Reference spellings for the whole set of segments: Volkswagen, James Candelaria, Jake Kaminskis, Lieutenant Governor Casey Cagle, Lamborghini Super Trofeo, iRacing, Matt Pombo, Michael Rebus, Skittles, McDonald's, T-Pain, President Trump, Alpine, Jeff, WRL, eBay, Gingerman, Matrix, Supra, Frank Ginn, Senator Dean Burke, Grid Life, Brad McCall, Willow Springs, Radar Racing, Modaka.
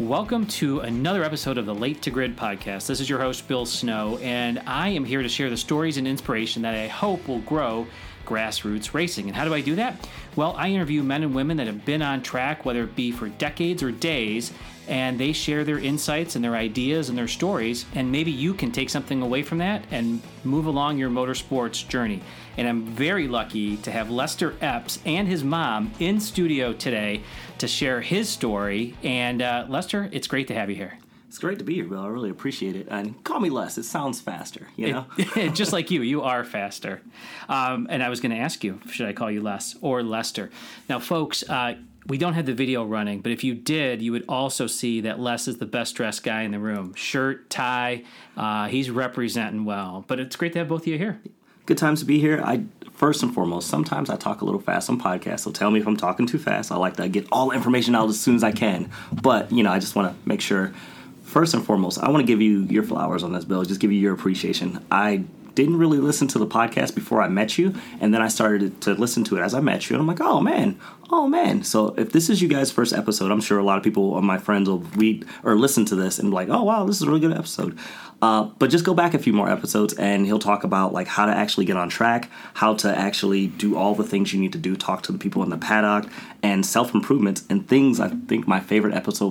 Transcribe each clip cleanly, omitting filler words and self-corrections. Welcome to another episode of the Late to Grid podcast. This is your host, Bill Snow, and I am here to share the stories and inspiration that I hope will grow grassroots racing. And how do I do that? Well, I interview men and women that have been on track, whether it be for decades or days, and they share their insights and their ideas and their stories, and maybe you can take something away from that and move along your motorsports journey. And I'm very lucky to have Lester Epps and his mom in studio today to share his story. And Lester, it's great to have you here. It's great to be here, Bill. I really appreciate it. And call me Les. It sounds faster, you know? Just like you. You are faster. And I was going to ask you, should I call you Les or Lester? Now, folks, we don't have the video running, but if you did, you would also see that Les is the best-dressed guy in the room. Shirt, tie, he's representing well. But it's great to have both of you here. Good times to be here. First and foremost, sometimes I talk a little fast on podcasts, so tell me if I'm talking too fast. I like to get all information out as soon as I can. But, you know, I just want to make sure... First and foremost, I want to give you your flowers on this, Bill. Just give you your appreciation. I didn't really listen to the podcast before I met you, and then I started to listen to it as I met you, and I'm like, oh, man. So if this is you guys' first episode, I'm sure a lot of people or my friends will read or listen to this and be like, oh, wow, this is a really good episode. But just go back a few more episodes, and he'll talk about like how to actually get on track, how to actually do all the things you need to do, talk to the people in the paddock, and self-improvements and things. I think my favorite episode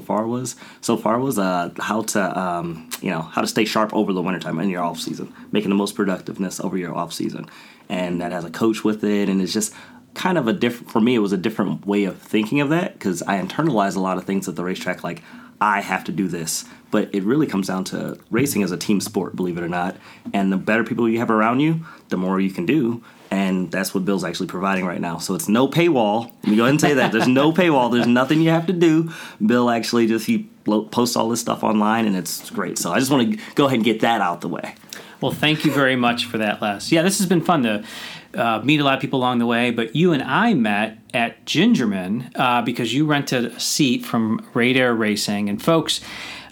so far was how to stay sharp over the wintertime in your off season, making the most productiveness over your off season, and that has a coach with it, and it's just kind of a different way of thinking of that, because I internalize a lot of things at the racetrack, like I have to do this. But it really comes down to racing as a team sport, believe it or not. And the better people you have around you, the more you can do. And that's what Bill's actually providing right now. So it's no paywall. Let me go ahead and say that. There's no paywall. There's nothing you have to do. Bill actually he posts all this stuff online, and it's great. So I just want to go ahead and get that out the way. Well, thank you very much for that, Les. Yeah, this has been fun to meet a lot of people along the way. But you and I met at Gingerman because you rented a seat from Radar Racing. And folks...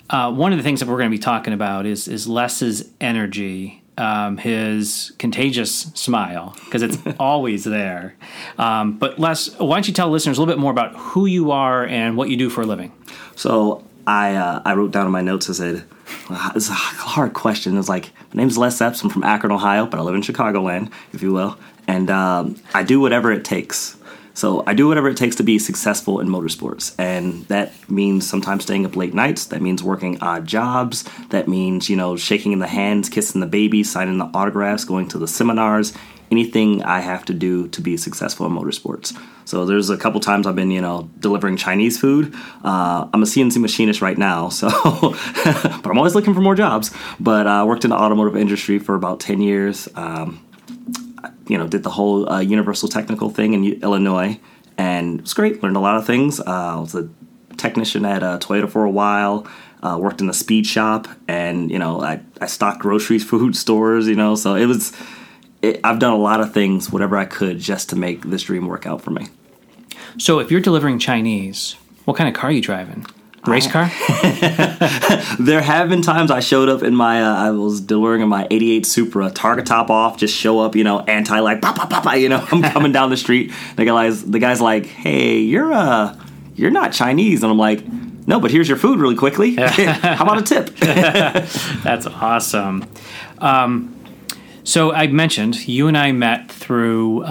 one of the things that we're going to be talking about is Les's energy, his contagious smile, because it's always there. But Les, why don't you tell listeners a little bit more about who you are and what you do for a living? So I wrote down in my notes, I said, it's a hard question. It's like, my name's Les Epps. I'm from Akron, Ohio, but I live in Chicagoland, if you will. And I do whatever it takes. So I do whatever it takes to be successful in motorsports, and that means sometimes staying up late nights. That means working odd jobs. That means, you know, shaking in the hands, kissing the baby, signing the autographs, going to the seminars, anything I have to do to be successful in motorsports. So there's a couple times I've been, you know, delivering Chinese food. I'm a CNC machinist right now, so but I'm always looking for more jobs. But I worked in the automotive industry for about 10 years. You know, did the whole universal technical thing in Illinois, and it was great. Learned a lot of things. I was a technician at Toyota for a while, worked in the speed shop, and, you know, I stocked groceries, food stores, you know, so I've done a lot of things, whatever I could, just to make this dream work out for me. So if you're delivering Chinese, what kind of car are you driving? Race car? There have been times I showed up in my, I was delivering in my 88 Supra, target top off, just show up, you know, anti like, pop, pop, pop, you know, I'm coming down the street. The guy's like, hey, you're not Chinese. And I'm like, no, but here's your food really quickly. How about a tip? That's awesome. So I mentioned you and I met through,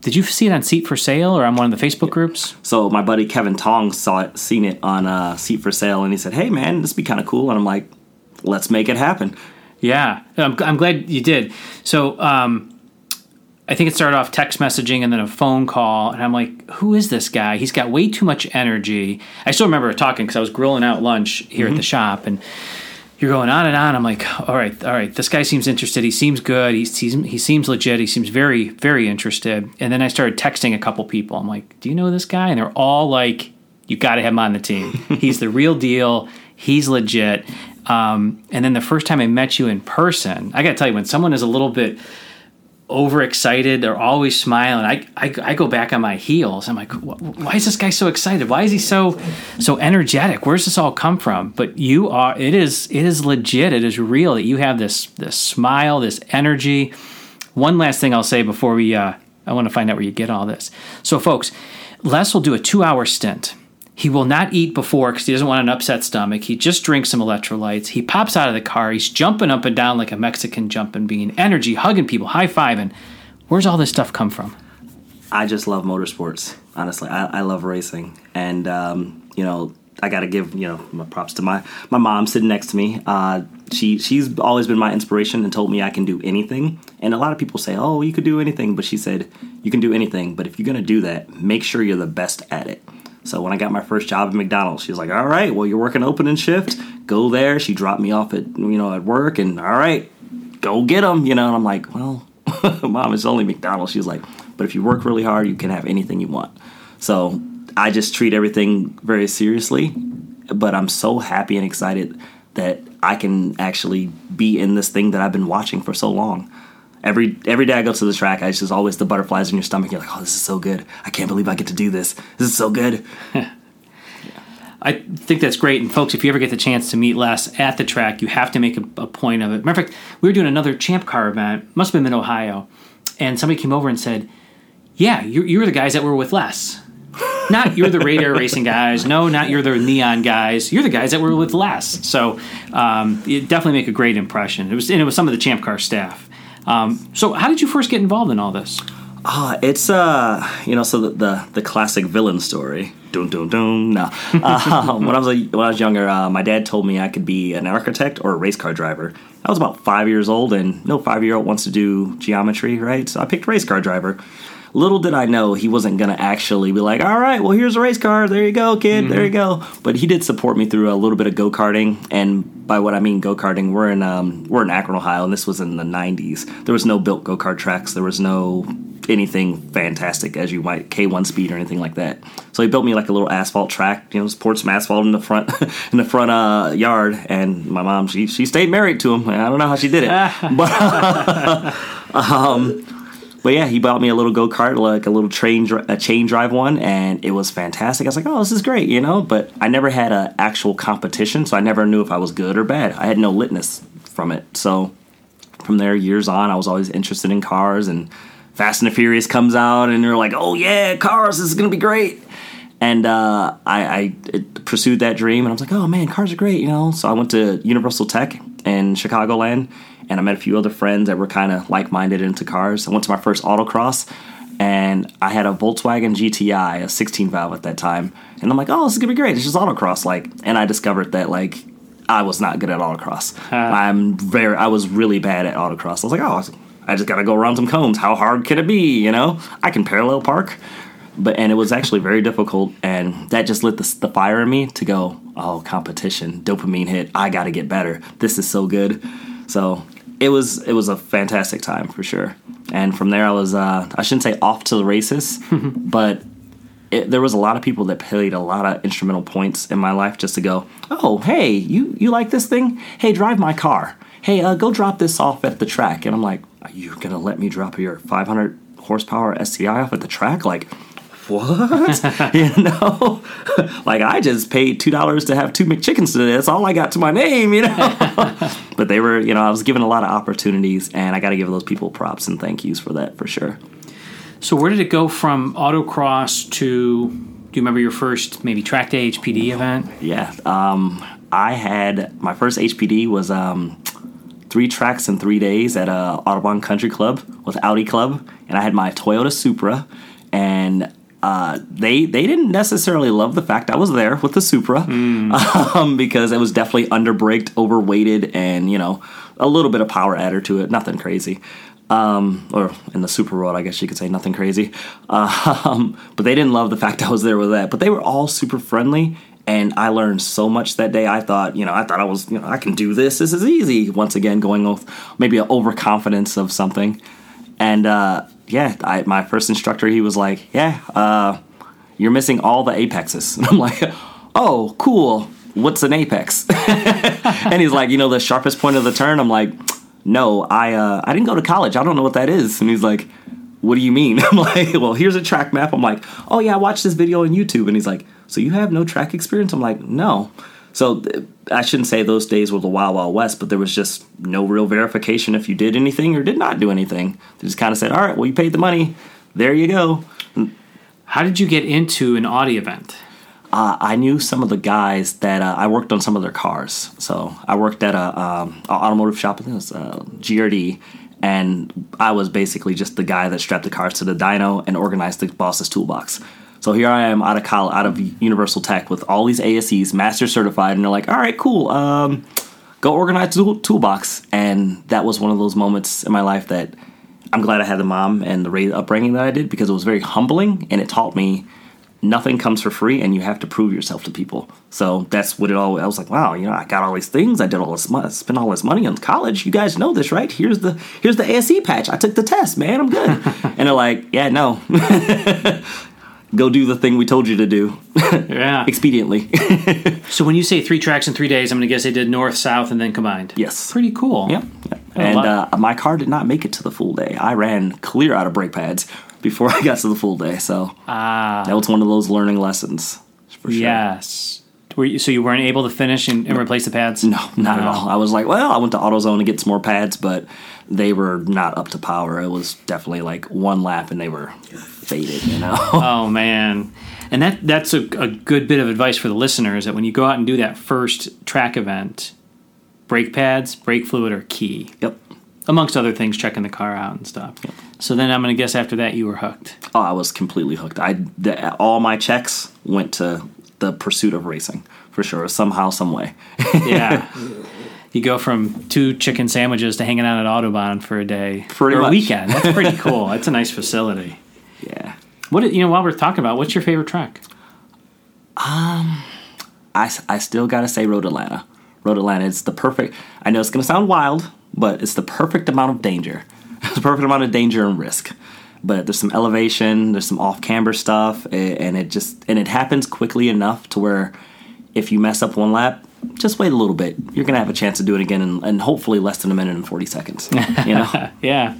did you see it on Seat for Sale or on one of the Facebook groups? So my buddy Kevin Tong seen it on Seat for Sale, and he said, hey, man, this would be kind of cool. And I'm like, let's make it happen. Yeah, I'm glad you did. So I think it started off text messaging and then a phone call, and I'm like, who is this guy? He's got way too much energy. I still remember talking because I was grilling out lunch here at the shop, and you're going on and on. I'm like, all right, this guy seems interested. He seems good. He seems legit. He seems very, very interested. And then I started texting a couple people. I'm like, do you know this guy? And they're all like, you got to have him on the team. He's the real deal. He's legit. And then the first time I met you in person, I got to tell you, when someone is a little bit overexcited, they're always smiling. I go back on my heels. I'm like, why is this guy so excited? Why is he so energetic? Where's this all come from? But you are. It is legit. It is real that you have this smile, this energy. One last thing I'll say before we. I want to find out where you get all this. So, folks, Les will do a 2-hour stint He will not eat before because he doesn't want an upset stomach. He just drinks some electrolytes. He pops out of the car. He's jumping up and down like a Mexican jumping bean. Energy, hugging people, high-fiving. Where's all this stuff come from? I just love motorsports, honestly. I love racing. And, you know, I got to give, you know, my props to my mom sitting next to me. She's always been my inspiration and told me I can do anything. And a lot of people say, oh, you could do anything. But she said, you can do anything. But if you're going to do that, make sure you're the best at it. So when I got my first job at McDonald's, she was like, all right, well, you're working opening shift. Go there. She dropped me off at, you know, at work. And all right, go get them. You know, and I'm like, well, Mom, it's only McDonald's. She's like, but if you work really hard, you can have anything you want. So I just treat everything very seriously. But I'm so happy and excited that I can actually be in this thing that I've been watching for so long. Every day I go to the track, it's just always the butterflies in your stomach. You're like, oh, this is so good. I can't believe I get to do this. This is so good. I think that's great. And, folks, if you ever get the chance to meet Les at the track, you have to make a point of it. Matter of fact, we were doing another Champ Car event. Must have been in Ohio. And somebody came over and said, yeah, you were the guys that were with Les. Not you're the Radar Racing guys. No, not you're the Neon guys. You're the guys that were with Les. So you definitely make a great impression. It was some of the Champ Car staff. So how did you first get involved in all this? So the classic villain story. Dun, dun, dun. No. When I was younger, my dad told me I could be an architect or a race car driver. I was about 5 years old, and no 5-year-old wants to do geometry, right? So I picked race car driver. Little did I know he wasn't going to actually be like, all right, well, here's a race car. There you go, kid. Mm-hmm. There you go. But he did support me through a little bit of go-karting. And by what I mean go-karting, we're in Akron, Ohio, and this was in the 90s. There was no built go-kart tracks. There was no anything fantastic as you might K1 speed or anything like that. So he built me like a little asphalt track, you know, poured some asphalt in the front yard. And my mom, she stayed married to him. I don't know how she did it. But yeah, he bought me a little go-kart, like a little chain drive one, and it was fantastic. I was like, oh, this is great, you know? But I never had an actual competition, so I never knew if I was good or bad. I had no litmus from it. So from there, years on, I was always interested in cars, and Fast and the Furious comes out, and they're like, oh, yeah, cars, this is going to be great. And I pursued that dream, and I was like, oh, man, cars are great, you know? So I went to Universal Tech in Chicagoland, and I met a few other friends that were kind of like-minded into cars. I went to my first autocross, and I had a Volkswagen GTI, a 16-valve at that time. And I'm like, oh, this is going to be great. It's just autocross. And I discovered that, I was not good at autocross. I was really bad at autocross. I was like, oh, I just got to go around some cones. How hard could it be, you know? I can parallel park. And it was actually very difficult, and that just lit the fire in me to go, oh, competition, dopamine hit, I got to get better. This is so good. So it was a fantastic time for sure. And from there I was, I shouldn't say off to the races, but there was a lot of people that played a lot of instrumental points in my life just to go, oh, hey, you like this thing? Hey, drive my car. Hey, go drop this off at the track. And I'm like, are you going to let me drop your 500 horsepower SCI off at the track? Like, what? You know? I just paid $2 to have two McChickens today. That's all I got to my name, you know? But they were, you know, I was given a lot of opportunities, and I got to give those people props and thank yous for that, for sure. So where did it go from autocross to, do you remember your first maybe track day HPD event? Yeah. I had, my first HPD was 3 tracks in 3 days at Autobahn Country Club with Audi Club, and I had my Toyota Supra, and they didn't necessarily love the fact I was there with the Supra because it was definitely underbraked, overweighted, and, you know, a little bit of power adder to it. Nothing crazy. Or in the Supra world, I guess you could say nothing crazy. But they didn't love the fact I was there with that. But they were all super friendly, and I learned so much that day. I thought I was, you know, I can do this. This is easy. Once again, going off maybe an overconfidence of something. And, my first instructor, he was like, you're missing all the apexes. And I'm like, oh, cool. What's an apex? And he's like, you know, the sharpest point of the turn. I'm like, no, I didn't go to college. I don't know what that is. And he's like, what do you mean? I'm like, well, here's a track map. I'm like, oh, yeah, I watched this video on YouTube. And he's like, so you have no track experience? I'm like, no. So I shouldn't say those days were the Wild Wild West, but there was just no real verification if you did anything or did not do anything. They just kind of said, all right, well, you paid the money. There you go. How did you get into an Audi event? I knew some of the guys that I worked on some of their cars. So I worked at an automotive shop, I think it was GRD, and I was basically just the guy that strapped the cars to the dyno and organized the boss's toolbox. So here I am out of Universal Tech with all these ASEs, master certified, and they're like, all right, cool, go organize the toolbox. And that was one of those moments in my life that I'm glad I had the mom and the upbringing that I did, because it was very humbling, and it taught me nothing comes for free, and you have to prove yourself to people. So that's what I was like, wow, I got all these things. I did all this, spent all this money on college. You guys know this, right? Here's the ASE patch. I took the test, man. I'm good. And they're like, yeah, no. Go do the thing we told you to do. Yeah. Expediently. So when you say 3 tracks in 3 days, I'm going to guess they did north, south, and then combined. Yes. Pretty cool. Yep. And my car did not make it to the full day. I ran clear out of brake pads before I got to the full day, so that was one of those learning lessons, for sure. Yes. So you weren't able to finish and replace the pads? No, not at all. I was like, I went to AutoZone to get some more pads, but they were not up to power. It was definitely like one lap, and they were faded, Oh, man. And that's a good bit of advice for the listeners, that when you go out and do that first track event, brake pads, brake fluid are key. Yep. Amongst other things, checking the car out and stuff. Yep. So then I'm going to guess after that you were hooked. Oh, I was completely hooked. All my checks went to the pursuit of racing, for sure, somehow, some way. Yeah. You go from 2 chicken sandwiches to hanging out at Autobahn for a day. Pretty much. A weekend. That's pretty cool. That's a nice facility. Yeah. While we're talking about, what's your favorite track? I still got to say Road Atlanta. Road Atlanta is the perfect, I know it's going to sound wild, but it's the perfect amount of danger. It's the perfect amount of danger and risk. But there's some elevation, there's some off-camber stuff, and it happens quickly enough to where if you mess up one lap, just wait a little bit. You're going to have a chance to do it again and hopefully less than a minute and 40 seconds. Yeah.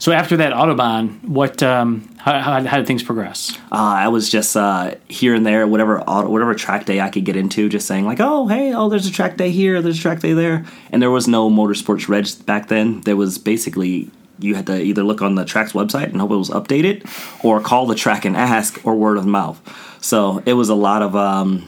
So after that Autobahn, what? How did things progress? I was just here and there, whatever track day I could get into, just saying like, there's a track day here, there's a track day there. And there was no Motorsports Reg back then. There was basically, you had to either look on the track's website and hope it was updated, or call the track and ask, or word of mouth. So it was a lot of,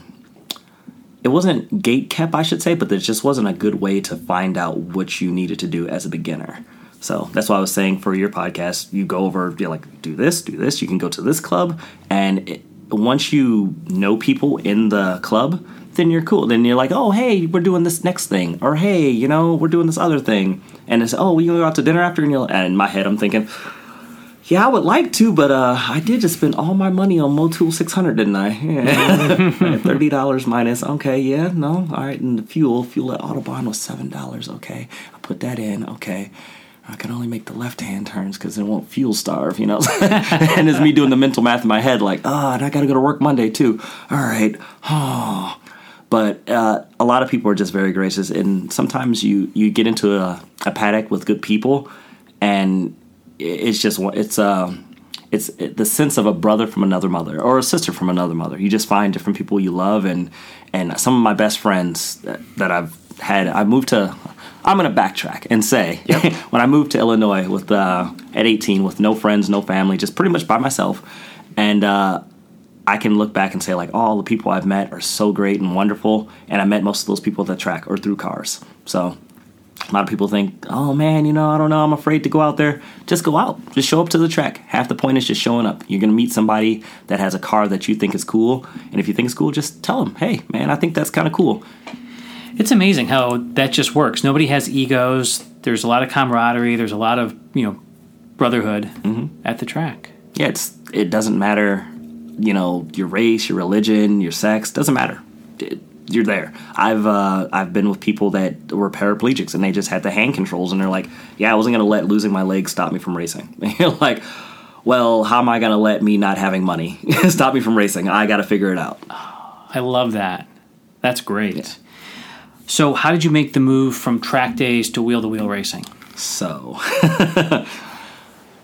it wasn't gate kept, I should say, but there just wasn't a good way to find out what you needed to do as a beginner. So that's why I was saying for your podcast, you go over, you're like, do this. You can go to this club. And once you know people in the club, then you're cool. Then you're like, we're doing this next thing. Or, we're doing this other thing. And it's, we can go out to dinner after. And in my head, I'm thinking, yeah, I would like to, but I did just spend all my money on Motul 600, didn't I? Yeah. $30 minus. Okay, yeah, no. All right, and the fuel at Autobahn was $7. Okay, I put that in. Okay. I can only make the left-hand turns because it won't fuel starve, And it's me doing the mental math in my head like, and I got to go to work Monday too. All right. But a lot of people are just very gracious. And sometimes you get into a paddock with good people, and it's the sense of a brother from another mother or a sister from another mother. You just find different people you love. And some of my best friends that I've had, I'm going to backtrack and say, when I moved to Illinois at 18 with no friends, no family, just pretty much by myself, and I can look back and say, like, all the people I've met are so great and wonderful, and I met most of those people at the track or through cars. So a lot of people think, I don't know, I'm afraid to go out there. Just go out. Just show up to the track. Half the point is just showing up. You're going to meet somebody that has a car that you think is cool, and if you think it's cool, just tell them, hey, man, I think that's kind of cool. It's amazing how that just works. Nobody has egos. There's a lot of camaraderie. There's a lot of, brotherhood at the track. Yeah, it doesn't matter, your race, your religion, your sex. Doesn't matter. You're there. I've been with people that were paraplegics, and they just had the hand controls, and they're like, yeah, I wasn't going to let losing my leg stop me from racing. You're like, well, how am I going to let me not having money stop me from racing? I got to figure it out. Oh, I love that. That's great. Yeah. So how did you make the move from track days to wheel-to-wheel racing? So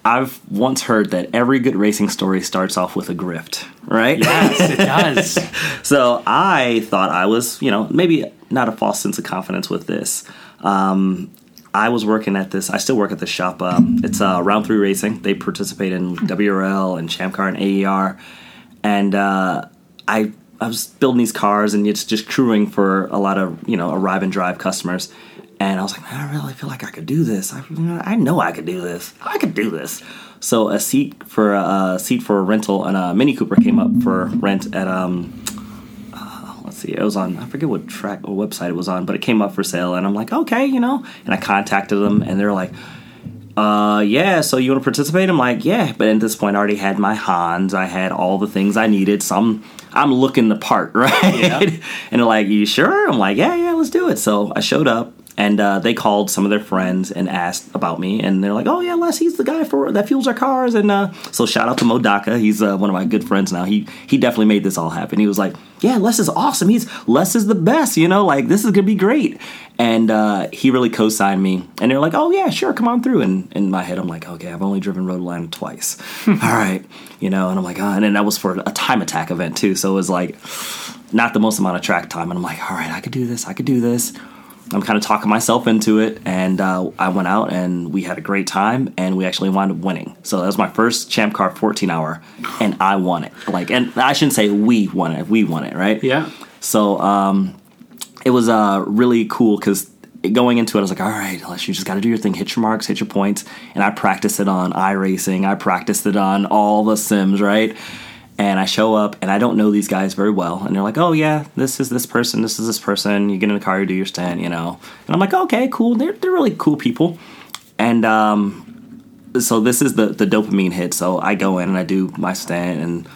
I've once heard that every good racing story starts off with a grift, right? Yes, it does. So I thought I was, maybe not a false sense of confidence with this. I was working at this. I still work at this shop. It's Round 3 Racing. They participate in WRL and Champ Car and AER. And I I was building these cars and it's just crewing for a lot of, you know, arrive and drive customers. And I was like, man, I really feel like I could do this. I know I could do this. I could do this. So a seat for a rental and a Mini Cooper came up for rent at, it was on, I forget what track or website it was on, but it came up for sale. And I'm like, okay, you know, and I contacted them and they're like, yeah, so you want to participate? I'm like, yeah. But at this point, I already had my Hans. I had all the things I needed. So I'm looking the part, right? Yeah. And they're like, you sure? I'm like, yeah, let's do it. So I showed up, and they called some of their friends and asked about me. And they're like, oh, yeah, Les, he's the guy that fuels our cars. And so shout out to Modaka. He's one of my good friends now. He definitely made this all happen. He was like, yeah, Les is awesome. Les is the best, you know, like this is going to be great. And he really co-signed me. And they're like, oh, yeah, sure, come on through. And in my head, I'm like, okay, I've only driven Road Atlanta twice. All right. You know, and I'm like, oh. And then that was for a time attack event, too. So it was like not the most amount of track time. And I'm like, all right, I could do this. I'm kind of talking myself into it. And I went out and we had a great time and we actually wound up winning. So that was my first Champ Car 14-hour and I won it. Like, and I shouldn't say we won it. We won it, right? Yeah. So, it was really cool because going into it, I was like, all right, you just got to do your thing. Hit your marks, hit your points. And I practiced it on iRacing. I practiced it on all the sims, right? And I show up, and I don't know these guys very well. And they're like, oh, yeah, this is this person. You get in the car, you do your stint, you know. And I'm like, okay, cool. They're really cool people. And so this is the dopamine hit. So I go in, and I do my stint, and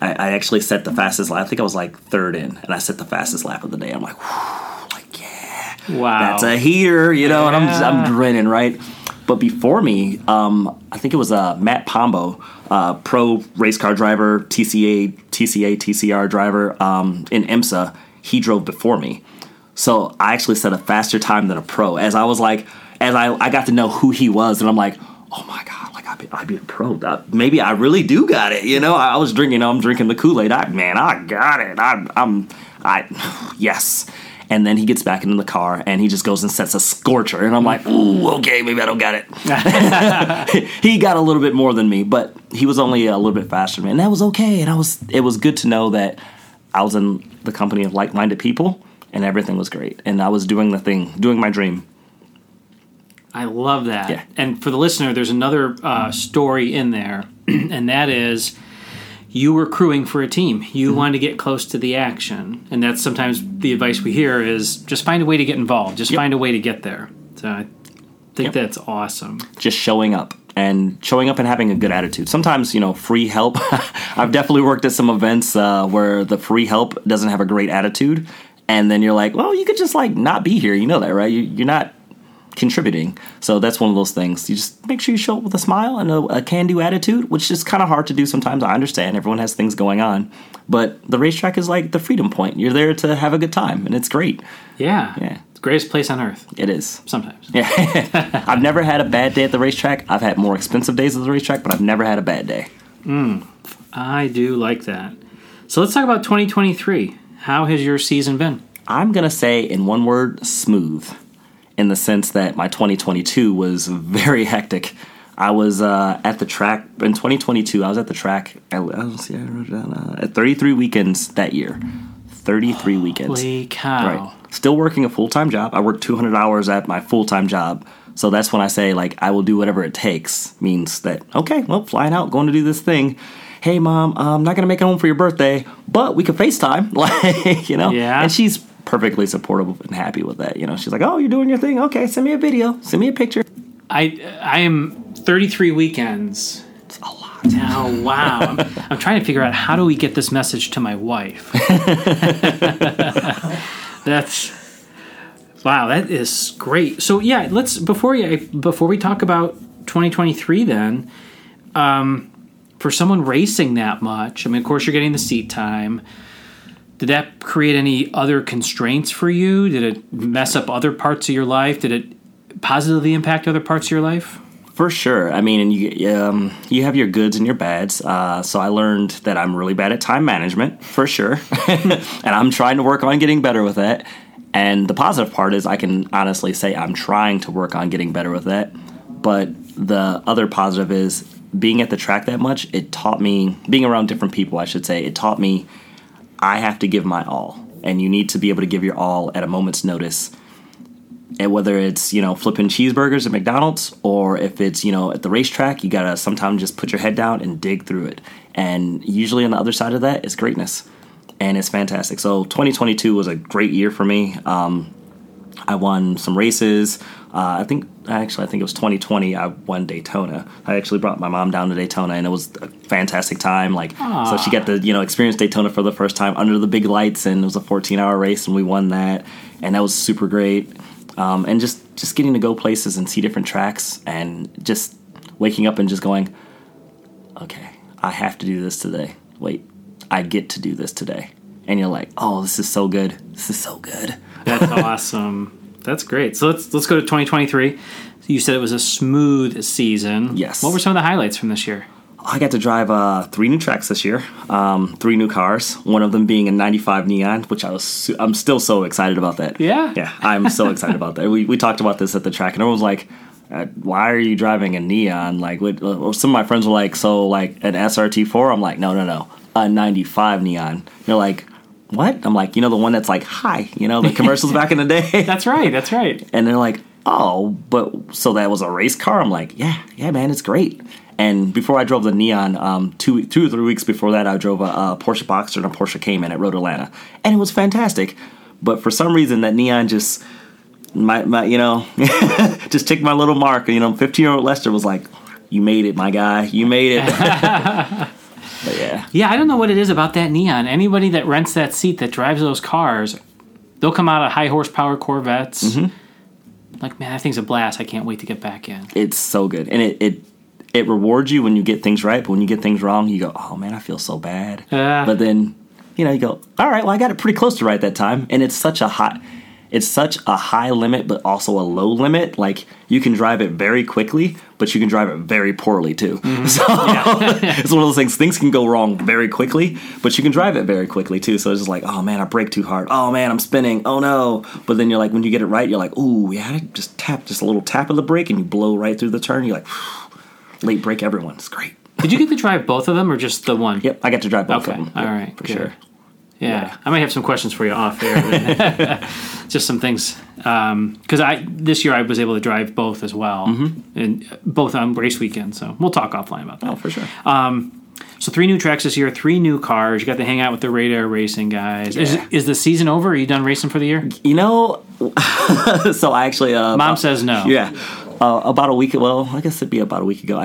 I actually set the fastest lap. I think I was like third in, and I set the fastest lap of the day. I'm like, whew, like yeah, wow, that's a heater, you know. Yeah. And I'm grinning, right? But before me, I think it was Matt Pombo, pro race car driver, TCR driver in IMSA. He drove before me, so I actually set a faster time than a pro. As I got to know who he was, and I'm like, oh my god. I'd be a pro. Maybe I really do got it. You know, I'm drinking the Kool-Aid. I got it. Yes. And then he gets back into the car, and he just goes and sets a scorcher. And I'm like, ooh, okay, maybe I don't got it. He got a little bit more than me, but he was only a little bit faster than me. And that was okay. And it was good to know that I was in the company of like-minded people, and everything was great. And I was doing the thing, doing my dream. I love that. Yeah. And for the listener, there's another story in there, and that is you were crewing for a team. You wanted to get close to the action, and that's sometimes the advice we hear is just find a way to get involved. Just find a way to get there. So I think that's awesome. Just showing up and having a good attitude. Sometimes, you know, free help. I've definitely worked at some events where the free help doesn't have a great attitude, and then you're like, well, you could just, like, not be here. You know that, right? You're not contributing. So that's one of those things. You just make sure you show up with a smile and a can-do attitude, which is kind of hard to do sometimes. I understand everyone has things going on, but the racetrack is like the freedom point. You're there to have a good time, and it's great. Yeah. It's the greatest place on earth. It is. Sometimes. Yeah. I've never had a bad day at the racetrack. I've had more expensive days at the racetrack, but I've never had a bad day. I do like that. So let's talk about 2023. How has your season been? I'm going to say, in one word, smooth. In the sense that my 2022 was very hectic. I was at the track in 2022. I was at the track at 33 weekends that year. 33 weekends. Holy cow! Right. Still working a full-time job. I worked 200 hours at my full-time job. So that's when I say, like, I will do whatever it takes. Means that, okay, well, flying out, going to do this thing. Hey, Mom, I'm not gonna make it home for your birthday, but we can FaceTime, like, you know. Yeah. And she's perfectly supportive and happy with that. You know, she's like, oh, you're doing your thing. Okay, send me a video. Send me a picture. I am 33 weekends. It's a lot. Oh, wow. I'm trying to figure out, how do we get this message to my wife? That is great. So, yeah, let's, before we talk about 2023 then, for someone racing that much, I mean, of course you're getting the seat time. Did that create any other constraints for you? Did it mess up other parts of your life? Did it positively impact other parts of your life? For sure. I mean, and you have your goods and your bads. So I learned that I'm really bad at time management, for sure. And I'm trying to work on getting better with that. And the positive part is I can honestly say I'm trying to work on getting better with that. But the other positive is being at the track that much, it taught me, being around different people, I should say, it taught me I have to give my all, and you need to be able to give your all at a moment's notice. And whether it's, you know, flipping cheeseburgers at McDonald's, or if it's, you know, at the racetrack, you got to sometimes just put your head down and dig through it. And usually on the other side of that is greatness, and it's fantastic. So 2022 was a great year for me. I won some races. I think it was 2020. I won Daytona. I actually brought my mom down to Daytona, and it was a fantastic time. Like, aww. So she got to, you know, experience Daytona for the first time under the big lights, and it was a 14-hour race, and we won that, and that was super great. And just getting to go places and see different tracks, and just waking up and just going, okay, I have to do this today. Wait, I get to do this today. And you're like, oh, this is so good. This is so good. That's awesome. That's great. So let's go to 2023. You said it was a smooth season. Yes. What were some of the highlights from this year? I got to drive 3 new tracks this year, 3 new cars, one of them being a 95 Neon, which I'm still so excited about that. Yeah? Yeah, I'm so excited about that. We talked about this at the track, and everyone was like, why are you driving a Neon? Like, some of my friends were like, so, like, an SRT4? I'm like, no, a 95 Neon. They're like, what? I'm like, you know, the one that's like, hi, you know, the commercials back in the day. That's right. And they're like, oh, but so that was a race car? I'm like, yeah, man, it's great. And before I drove the Neon, two or 3 weeks before that, I drove a Porsche Boxster and a Porsche Cayman at Road Atlanta. And it was fantastic. But for some reason, that Neon just, my you know, just ticked my little mark. You know, 15-year-old Lester was like, you made it, my guy. You made it. But yeah, I don't know what it is about that Neon. Anybody that rents that seat that drives those cars, they'll come out of high horsepower Corvettes. Mm-hmm. Like, man, that thing's a blast. I can't wait to get back in. It's so good. And it rewards you when you get things right, but when you get things wrong, you go, oh, man, I feel so bad. But then, you know, you go, all right, well, I got it pretty close to right that time. And it's such a high limit, but also a low limit. Like, you can drive it very quickly, but you can drive it very poorly, too. Mm-hmm. So it's one of those things. Things can go wrong very quickly, but you can drive it very quickly, too. So it's just like, oh, man, I brake too hard. Oh, man, I'm spinning. Oh, no. But then you're like, when you get it right, you're like, ooh, yeah, I just a little tap of the brake, and you blow right through the turn. You're like, late brake everyone. It's great. Did you get to drive both of them or just the one? Yep, I got to drive both of them. All right. For good. Sure. Yeah. I might have some questions for you off air. Just some things. Because this year I was able to drive both as well, mm-hmm. and both on race weekend. So we'll talk offline about that. Oh, for sure. So 3 new tracks this year, 3 new cars. You got to hang out with the Radar Racing guys. Yeah. Is the season over? Are you done racing for the year? You know, so I actually... Mom says no. Yeah. About a week ago, I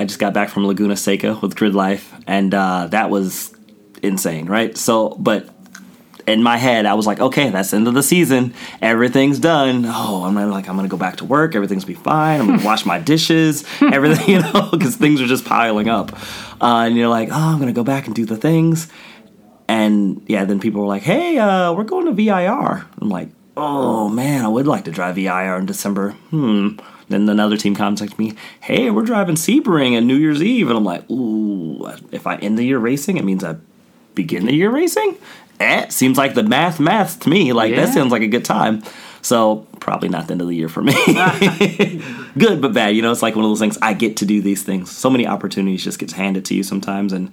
just got back from Laguna Seca with Grid Life, and that was insane, right? So, but in my head, I was like, okay, that's the end of the season. Everything's done. Oh, I'm like, I'm going to go back to work. Everything's going to be fine. I'm going to wash my dishes, everything, you know, because things are just piling up. And you're like, oh, I'm going to go back and do the things. And, yeah, then people were like, hey, we're going to VIR. I'm like, oh, man, I would like to drive VIR in December. Then another team contacted me, hey, we're driving Sebring on New Year's Eve. And I'm like, ooh, if I end the year racing, it means I begin the year racing? Seems like the math to me. Like, yeah. That sounds like a good time. So probably not the end of the year for me. Good but bad. You know, it's like one of those things. I get to do these things. So many opportunities just gets handed to you sometimes. And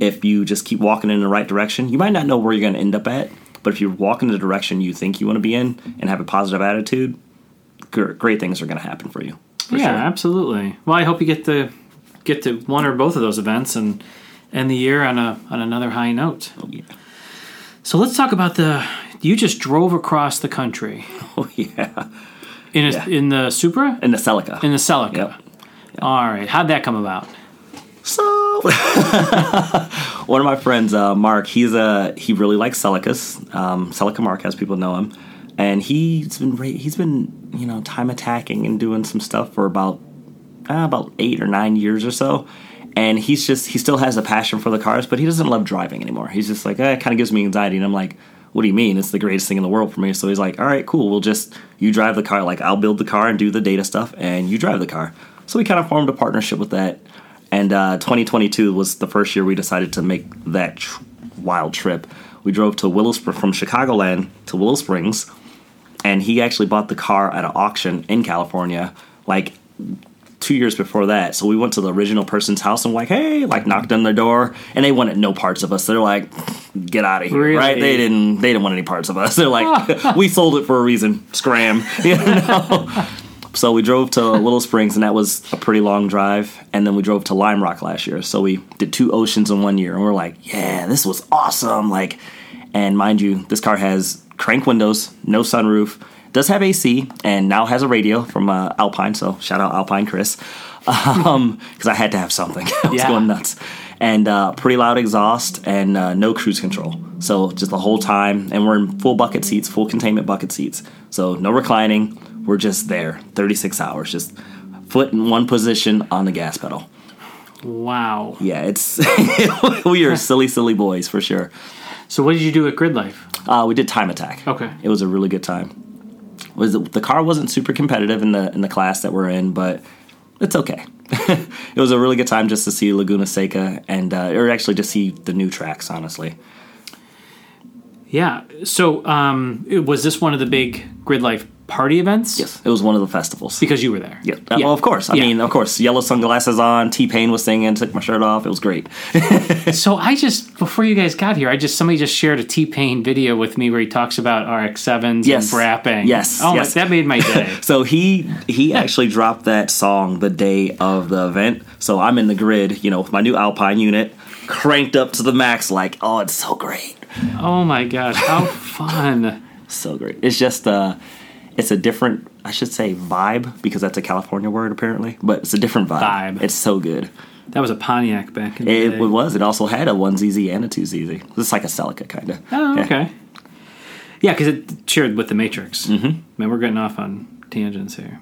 if you just keep walking in the right direction, you might not know where you're going to end up at. But if you walk in the direction you think you want to be in and have a positive attitude, great things are going to happen for you. Absolutely. Well, I hope you get to one or both of those events and end the year on another high note. Oh, yeah. So let's talk about you just drove across the country. Oh, yeah. In the Supra? In the Celica. Yep. Yep. All right. How'd that come about? So one of my friends, Mark, he really likes Celicas. Celica Mark, as people know him. And he's been you know, time attacking and doing some stuff for about 8 or 9 years or so, and he still has a passion for the cars, but he doesn't love driving anymore. He's just like, it kind of gives me anxiety, and I'm like, what do you mean? It's the greatest thing in the world for me. So he's like, all right, cool, you drive the car, like I'll build the car and do the data stuff, and you drive the car. So we kind of formed a partnership with that, and 2022 was the first year we decided to make that wild trip. We drove to from Chicagoland to Willow Springs. And he actually bought the car at an auction in California, like 2 years before that. So we went to the original person's house and like, hey, like knocked on their door, and they wanted no parts of us. They're like, get out of here, really? Right? They didn't want any parts of us. They're like, we sold it for a reason. Scram, you know. So we drove to Willow Springs, and that was a pretty long drive. And then we drove to Lime Rock last year. So we did two oceans in 1 year, and we're like, yeah, this was awesome. Like, and mind you, this car has crank windows, no sunroof, does have AC, and now has a radio from Alpine. So shout out Alpine Chris, because I had to have something. I was going nuts. And pretty loud exhaust and no cruise control. So just the whole time. And we're in full bucket seats, full containment bucket seats. So no reclining. We're just there, 36 hours, just foot in one position on the gas pedal. Wow. Yeah, it's we are silly, silly boys for sure. So what did you do at Grid Life? We did time attack. Okay. It was a really good time. The car wasn't super competitive in the class that we're in, but it's okay. It was a really good time just to see Laguna Seca and or actually to see the new tracks, honestly. Yeah. So was this one of the big Grid Life party events? Yes, it was one of the festivals. Because you were there. Yeah. Yeah. Well, of course. I mean, of course. Yellow sunglasses on, T-Pain was singing, took my shirt off. It was great. So before you guys got here, somebody shared a T-Pain video with me where he talks about RX-7s and rapping. Yes. Oh, yes. That made my day. So he actually dropped that song the day of the event. So I'm in the grid, you know, with my new Alpine unit, cranked up to the max, like, oh, it's so great. Oh, my gosh. How fun. So great. It's just, it's a different, I should say, vibe, because that's a California word, apparently. But it's a different vibe. It's so good. That was a Pontiac back in the day. It was. It also had a 1ZZ and a 2ZZ. It's like a Celica, kind of. Oh, okay. Yeah, because it cheered with the Matrix. Mm-hmm. Man, we're getting off on tangents here.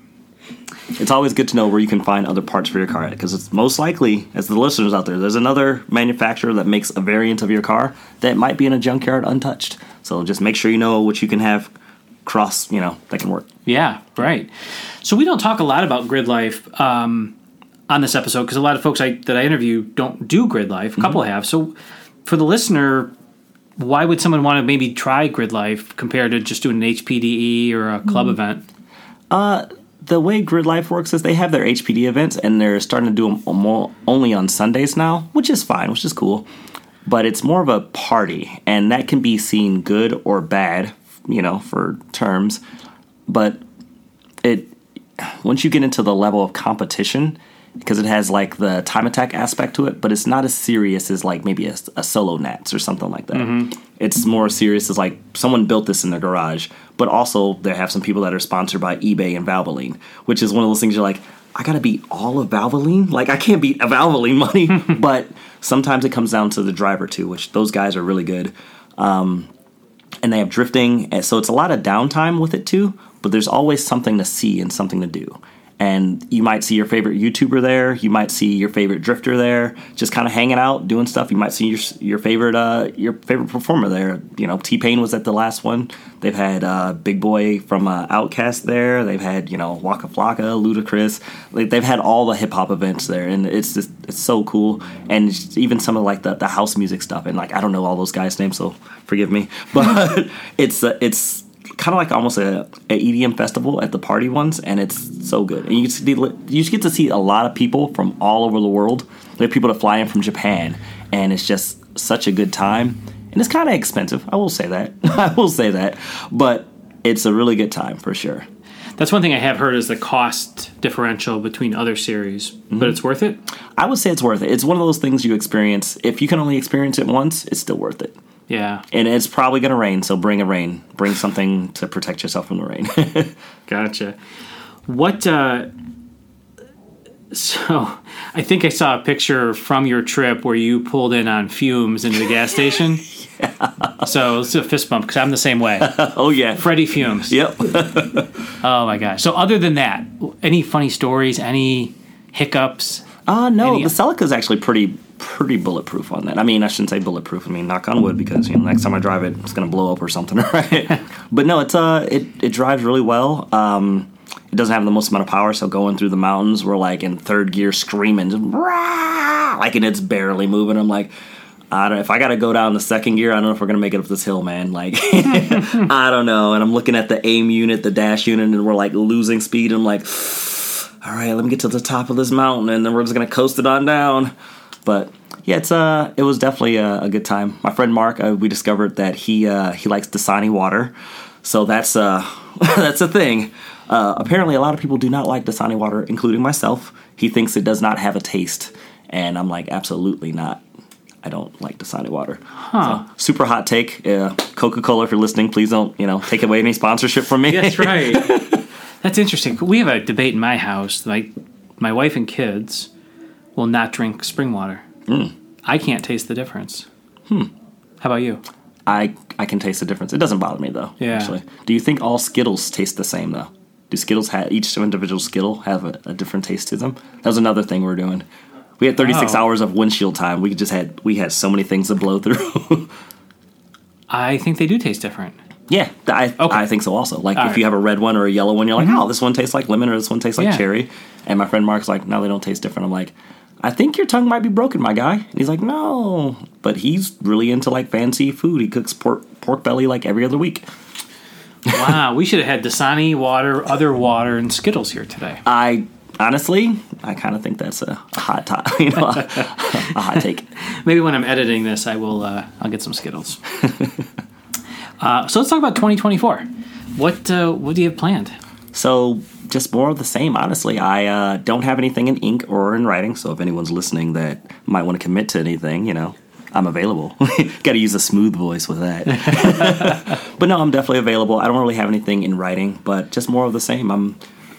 It's always good to know where you can find other parts for your car, because it's most likely, as the listeners out there, there's another manufacturer that makes a variant of your car that might be in a junkyard untouched. So just make sure you know what you can have cross, you know, that can work. Yeah, right. So we don't talk a lot about Grid Life on this episode, because a lot of folks that I interview don't do Grid Life. A couple have. So for the listener, why would someone want to maybe try Grid Life compared to just doing an HPDE or a club event? The way Grid Life works is they have their HPD events, and they're starting to do them only on Sundays now, which is fine, which is cool. But it's more of a party, and that can be seen good or bad, you know, for terms, but once you get into the level of competition, because it has like the time attack aspect to it, but it's not as serious as like maybe a solo Nats or something like that. Mm-hmm. It's more serious as like someone built this in their garage, but also they have some people that are sponsored by eBay and Valvoline, which is one of those things you're like, I gotta beat all of Valvoline? Like, I can't beat a Valvoline money, but sometimes it comes down to the driver too, which those guys are really good. And they have drifting, and so it's a lot of downtime with it too, but there's always something to see and something to do. And you might see your favorite YouTuber there, you might see your favorite drifter there, just kind of hanging out, doing stuff. You might see your favorite performer there. You know, T-Pain was at the last one. They've had Big Boy from Outkast there. They've had, you know, Waka Flocka, Ludacris. They've had all the hip-hop events there, and it's so cool. And even some of, like, the house music stuff. And, like, I don't know all those guys' names, so forgive me. But it's kind of like almost a EDM festival at the party ones, and it's so good. And you get to see a lot of people from all over the world. There are people that fly in from Japan, and it's just such a good time. And it's kind of expensive. I will say that. But it's a really good time for sure. That's one thing I have heard is the cost differential between other series, but it's worth it? I would say it's worth it. It's one of those things you experience. If you can only experience it once, it's still worth it. Yeah. And it's probably going to rain, so bring a rain. Bring something to protect yourself from the rain. Gotcha. So I think I saw a picture from your trip where you pulled in on fumes into the gas station. Yeah. So it's a fist bump, because I'm the same way. Oh, yeah. Freddie fumes. Yep. Oh, my gosh. So other than that, any funny stories, any hiccups? No, the Celica is actually pretty bulletproof on that. I mean, I shouldn't say bulletproof. I mean, knock on wood, because, you know, next time I drive it, it's going to blow up or something, right? But no, it drives really well. It doesn't have the most amount of power, so going through the mountains, we're like in third gear screaming, just, like, and it's barely moving. I'm like, if I got to go down the second gear, I don't know if we're going to make it up this hill, man. Like, I don't know. And I'm looking at the aim unit, the dash unit, and we're like losing speed. And I'm like, all right, let me get to the top of this mountain, and then we're just going to coast it on down. But yeah, it was definitely a good time. My friend Mark, we discovered that he likes Dasani water, so that's a thing. Apparently, a lot of people do not like Dasani water, including myself. He thinks it does not have a taste, and I'm like, absolutely not. I don't like Dasani water. Huh. So, super hot take. Coca-Cola, if you're listening, please don't take away any sponsorship from me. That's right. That's interesting. We have a debate in my house. My wife and kids will not drink spring water. I can't taste the difference. How about you? I can taste the difference. It doesn't bother me, though, actually. Do you think all Skittles taste the same, though? Do Skittles each individual Skittle have a different taste to them? That was another thing we were doing. We had 36 hours of windshield time. We had so many things to blow through. I think they do taste different. Yeah, I think so also. Like, if you have a red one or a yellow one, you're like, oh, this one tastes like lemon or this one tastes like cherry. And my friend Mark's like, no, they don't taste different. I'm like, I think your tongue might be broken, my guy. And he's like, no. But he's really into, fancy food. He cooks pork belly, every other week. Wow, we should have had Dasani water, other water, and Skittles here today. Honestly, I kind of think that's a hot top, a hot take. Maybe when I'm editing this, I will. I'll get some Skittles. So let's talk about 2024. What do you have planned? So just more of the same. Honestly, I don't have anything in ink or in writing. So if anyone's listening that might want to commit to anything, I'm available. Got to use a smooth voice with that. But no, I'm definitely available. I don't really have anything in writing, but just more of the same.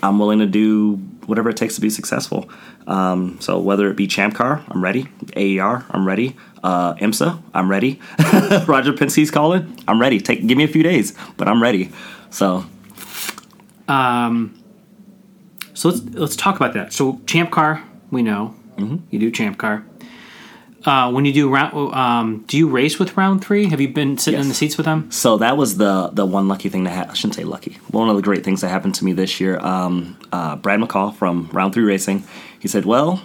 I'm willing to do whatever it takes to be successful. So whether it be Champ Car, I'm ready. AER, I'm ready. IMSA, I'm ready. Roger Penske's calling, I'm ready. Give me a few days, but I'm ready. So, so let's talk about that. So Champ Car, we know you do Champ Car. When you do round, do you race with round three? Have you been sitting in the seats with them? So that was the one lucky thing that happened. I shouldn't say lucky. One of the great things that happened to me this year. Brad McCall from Round 3 Racing. He said, "Well,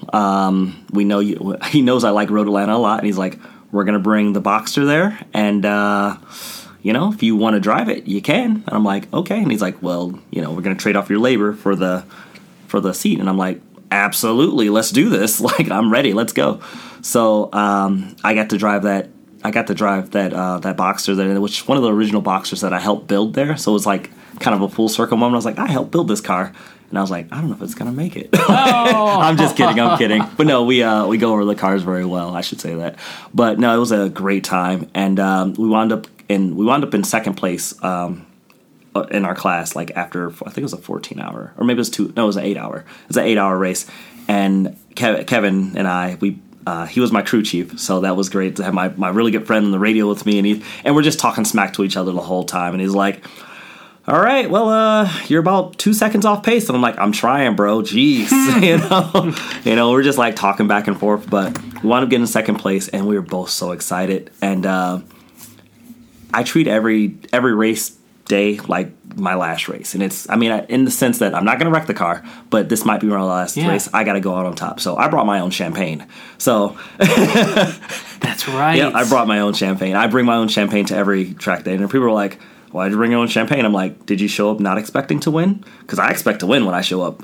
we know you." He knows I like Road Atlanta a lot, and he's like, "We're gonna bring the Boxster there, and if you want to drive it, you can." And I'm like, "Okay." And he's like, "Well, we're gonna trade off your labor for the seat." And I'm like, absolutely, let's do this. I'm ready. Let's go. So I got to drive that. I got to drive that Boxster there, which is one of the original Boxsters that I helped build there. So it was kind of a full circle moment. I was like, I helped build this car, and I was like, I don't know if it's gonna make it. Oh. I'm just kidding. I'm kidding. But no, we go over the cars very well. I should say that. But no, it was a great time, and we wound up in second place. In our class, after, I think it was a 14-hour, or maybe it was an 8-hour. It's an 8-hour race, and Kevin and I, he was my crew chief, so that was great to have my really good friend on the radio with me, and we're just talking smack to each other the whole time, and he's like, all right, well, you're about 2 seconds off pace, and I'm like, I'm trying, bro, jeez, we're just, talking back and forth, but we wound up getting second place, and we were both so excited, and I treat every race day like my last race, and it's in the sense that I'm not gonna wreck the car, but this might be my last race. I gotta go out on top, so I brought my own champagne, so that's right. Yeah, I brought my own champagne. I bring my own champagne to every track day, and people are like, why did you bring your own champagne? I'm like, did you show up not expecting to win? Because I expect to win when I show up.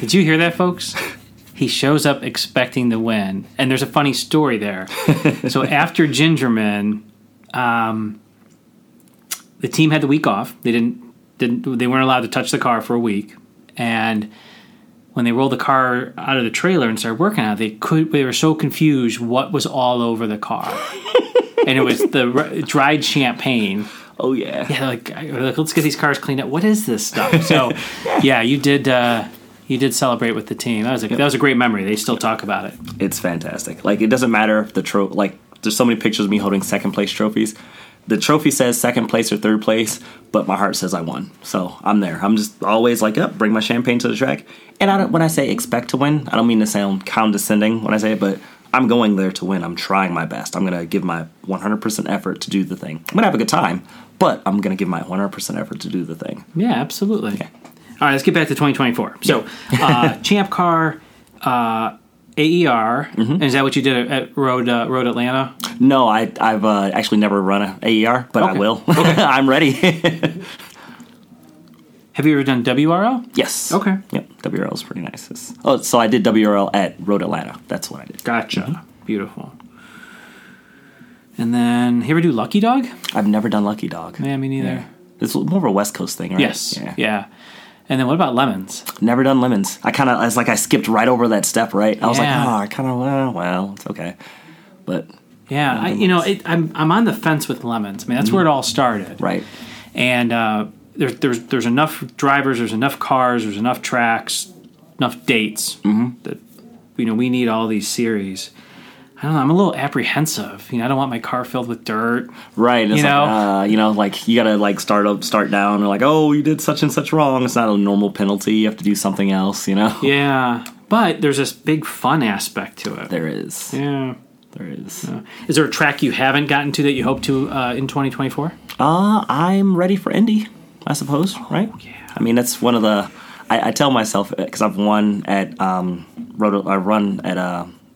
Did you hear that, folks? He shows up expecting to win, and there's a funny story there. So after Gingerman, the team had the week off. They didn't. They weren't allowed to touch the car for a week. And when they rolled the car out of the trailer and started working on it, they were so confused what was all over the car, and it was the dried champagne. Oh yeah. Yeah. Let's get these cars cleaned up. What is this stuff? So, yeah, you did. You did celebrate with the team. That was a great memory. They still talk about it. It's fantastic. It doesn't matter if the trophy. There's so many pictures of me holding second place trophies. The trophy says second place or third place, but my heart says I won. So I'm there. I'm just always bring my champagne to the track. And when I say expect to win, I don't mean to sound condescending when I say it, but I'm going there to win. I'm trying my best. I'm going to give my 100% effort to do the thing. I'm going to have a good time, but I'm going to give my 100% effort to do the thing. Yeah, absolutely. Okay. All right, let's get back to 2024. So Champ Car, AER, and is that what you did at Road Atlanta? No, I've actually never run an AER, but I will. Okay. I'm ready. Have you ever done WRL? Yes. Okay. Yep. WRL is pretty nice. So I did WRL at Road Atlanta. That's what I did. Gotcha. Mm-hmm. Beautiful. And then, you ever do Lucky Dog? I've never done Lucky Dog. Yeah, me neither. Yeah. It's more of a West Coast thing, right? Yes. Yeah. And then what about Lemons? Never done Lemons. I skipped right over that step, right? I was it's okay. But yeah, I'm on the fence with Lemons. I mean, that's where it all started. Right. And there's enough drivers, there's enough cars, there's enough tracks, enough dates that we need all these series. I don't know. I'm a little apprehensive. I don't want my car filled with dirt. Right. It's you gotta start down. Or you did such and such wrong. It's not a normal penalty. You have to do something else. Yeah, but there's this big fun aspect to it. There is. Yeah, there is. Is there a track you haven't gotten to that you hope to in 2024? I'm ready for Indy, I suppose. Right. Yeah. I mean, that's one of the. I tell myself because I've won at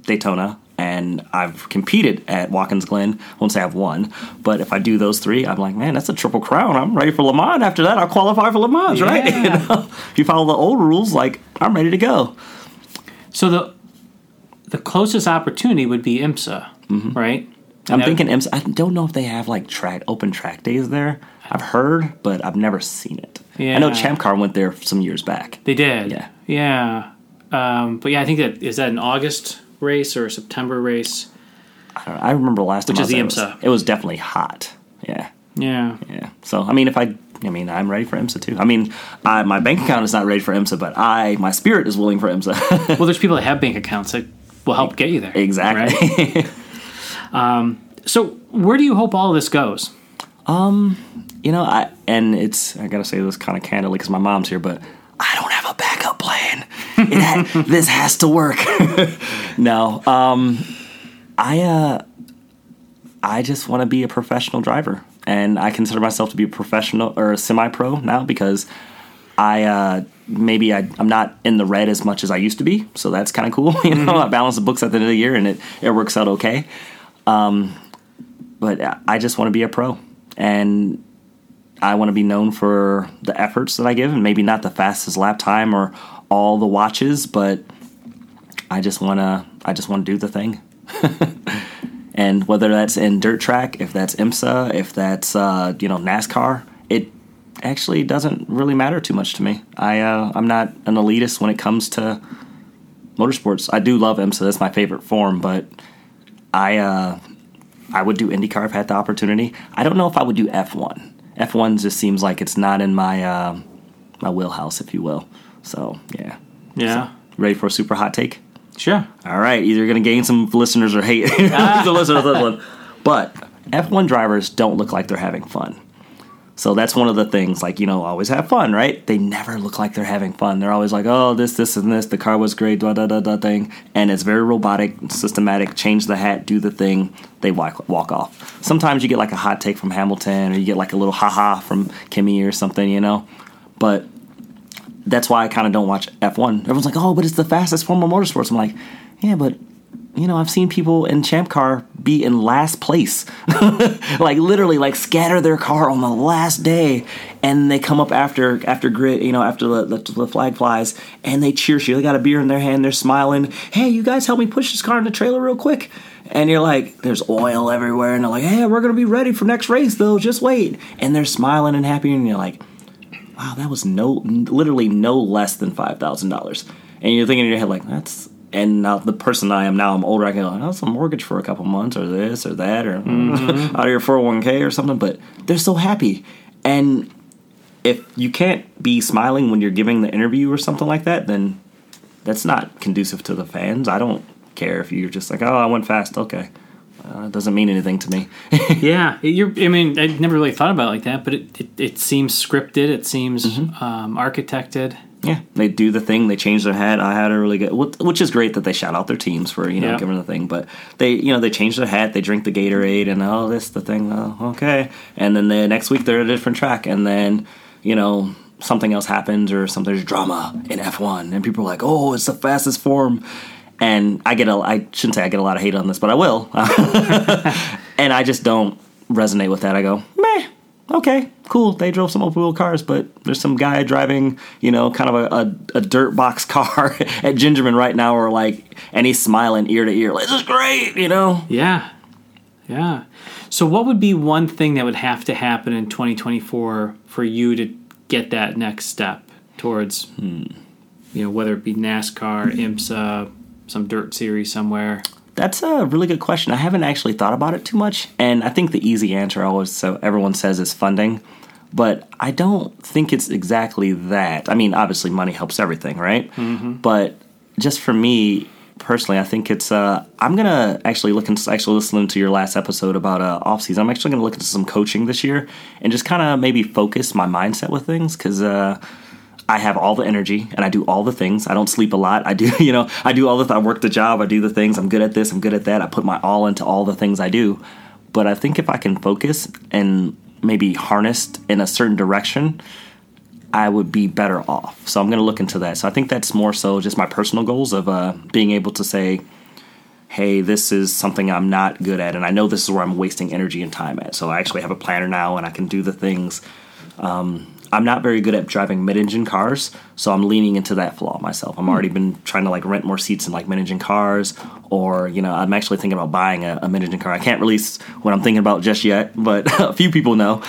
Daytona. And I've competed at Watkins Glen. I won't say I've won, but if I do those three, I'm like, man, that's a triple crown. I'm ready for Le Mans. After that, I'll qualify for Le Mans, right? If you follow the old rules, I'm ready to go. So the closest opportunity would be IMSA, right? And I'm thinking IMSA. I don't know if they have open track days there. I've heard, but I've never seen it. Yeah. I know Champ Car went there some years back. They did. Yeah. But yeah, I think that is that in August race or a September race. I don't know. I remember last time. Which is the IMSA. It was definitely hot. Yeah. Yeah. Yeah. So I mean, I'm ready for IMSA too. I mean, my bank account is not ready for IMSA, but my spirit is willing for IMSA. Well, there's people that have bank accounts that will help get you there. Exactly. Right? So where do you hope all of this goes? I gotta say this kind of candidly because my mom's here, but I don't have a backup plan. This has to work. No. I just want to be a professional driver. And I consider myself to be a professional or a semi-pro now because I'm not in the red as much as I used to be. So that's kind of cool. I balance the books at the end of the year and it works out okay. But I just want to be a pro. And I want to be known for the efforts that I give and maybe not the fastest lap time or all the watches, but I just want to do the thing. And whether that's in dirt track, if that's IMSA, if that's NASCAR, it actually doesn't really matter too much to me. I'm not an elitist when it comes to motorsports. I do love IMSA. That's my favorite form, but I would do IndyCar if I had the opportunity. I don't know if I would do F1. F1 just seems like it's not in my my wheelhouse, if you will. So, yeah. Yeah. So, ready for a super hot take? Sure. All right. Either you're going to gain some listeners or hate the listeners. But F1 drivers don't look like they're having fun. So that's one of the things. Always have fun, right? They never look like they're having fun. They're always like, oh, this, and this. The car was great, da-da-da-da thing. And it's very robotic, systematic, change the hat, do the thing. They walk off. Sometimes you get a hot take from Hamilton or you get a little ha-ha from Kimi or something, But that's why I kind of don't watch F1. Everyone's like, oh, but it's the fastest form of motorsports. I'm like, yeah, but... I've seen people in Champ Car be in last place, literally, scatter their car on the last day, and they come up after grid, after the flag flies, and they cheer you. They got a beer in their hand, they're smiling. Hey, you guys, help me push this car in the trailer real quick. And you're like, there's oil everywhere, and they're like, hey, we're gonna be ready for next race though. Just wait. And they're smiling and happy, and you're like, wow, that was literally no less than $5,000. And you're thinking in your head that's. And now the person I am now, I'm older, I can go, that's a mortgage for a couple months or this or that or out of your 401k or something. But they're so happy. And if you can't be smiling when you're giving the interview or something like that, then that's not conducive to the fans. I don't care if you're just like, oh, I went fast. Okay. It doesn't mean anything to me. Yeah. I never really thought about it like that, but it seems scripted. It seems architected. Yeah, they do the thing. They change their hat. I had a really good, which is great that they shout out their teams for giving the thing. But they change their hat. They drink the Gatorade and this the thing. Oh, okay, and then the next week they're at a different track, and then something else happens or there's drama in F1, and people are like, oh, it's the fastest form. And I shouldn't say I get a lot of hate on this, but I will. And I just don't resonate with that. I go meh. okay, cool, they drove some open wheel cars, but there's some guy driving, you know, kind of a dirt box car at Gingerman right now, or like, and he's smiling ear to ear, like, this is great, you know? Yeah. Yeah. So what would be one thing that would have to happen in 2024 for you to get that next step towards, you know, whether it be NASCAR, IMSA, some dirt series somewhere? That's a really good question. I haven't actually thought about it too much, and I think the easy answer always, so everyone says, is funding, but I don't think it's exactly that. I mean, obviously money helps everything, right? Mm-hmm. But just for me personally, I think it's I'm gonna actually look into listening to your last episode about off season. I'm actually gonna look into some coaching this year and just kind of maybe focus my mindset with things, because I have all the energy and I do all the things. I don't sleep a lot. I work the job. I do the things. I'm good at this. I'm good at that. I put my all into all the things I do. But I think if I can focus and maybe harnessed in a certain direction, I would be better off. So I'm going to look into that. So I think that's more so just my personal goals of being able to say, hey, this is something I'm not good at, and I know this is where I'm wasting energy and time at. So I actually have a planner now and I can do the things. I'm not very good at driving mid-engine cars, so I'm leaning into that flaw myself. I'm already been trying to like rent more seats in like mid-engine cars, or, you know, I'm actually thinking about buying a mid-engine car. I can't release what I'm thinking about just yet, but a few people know.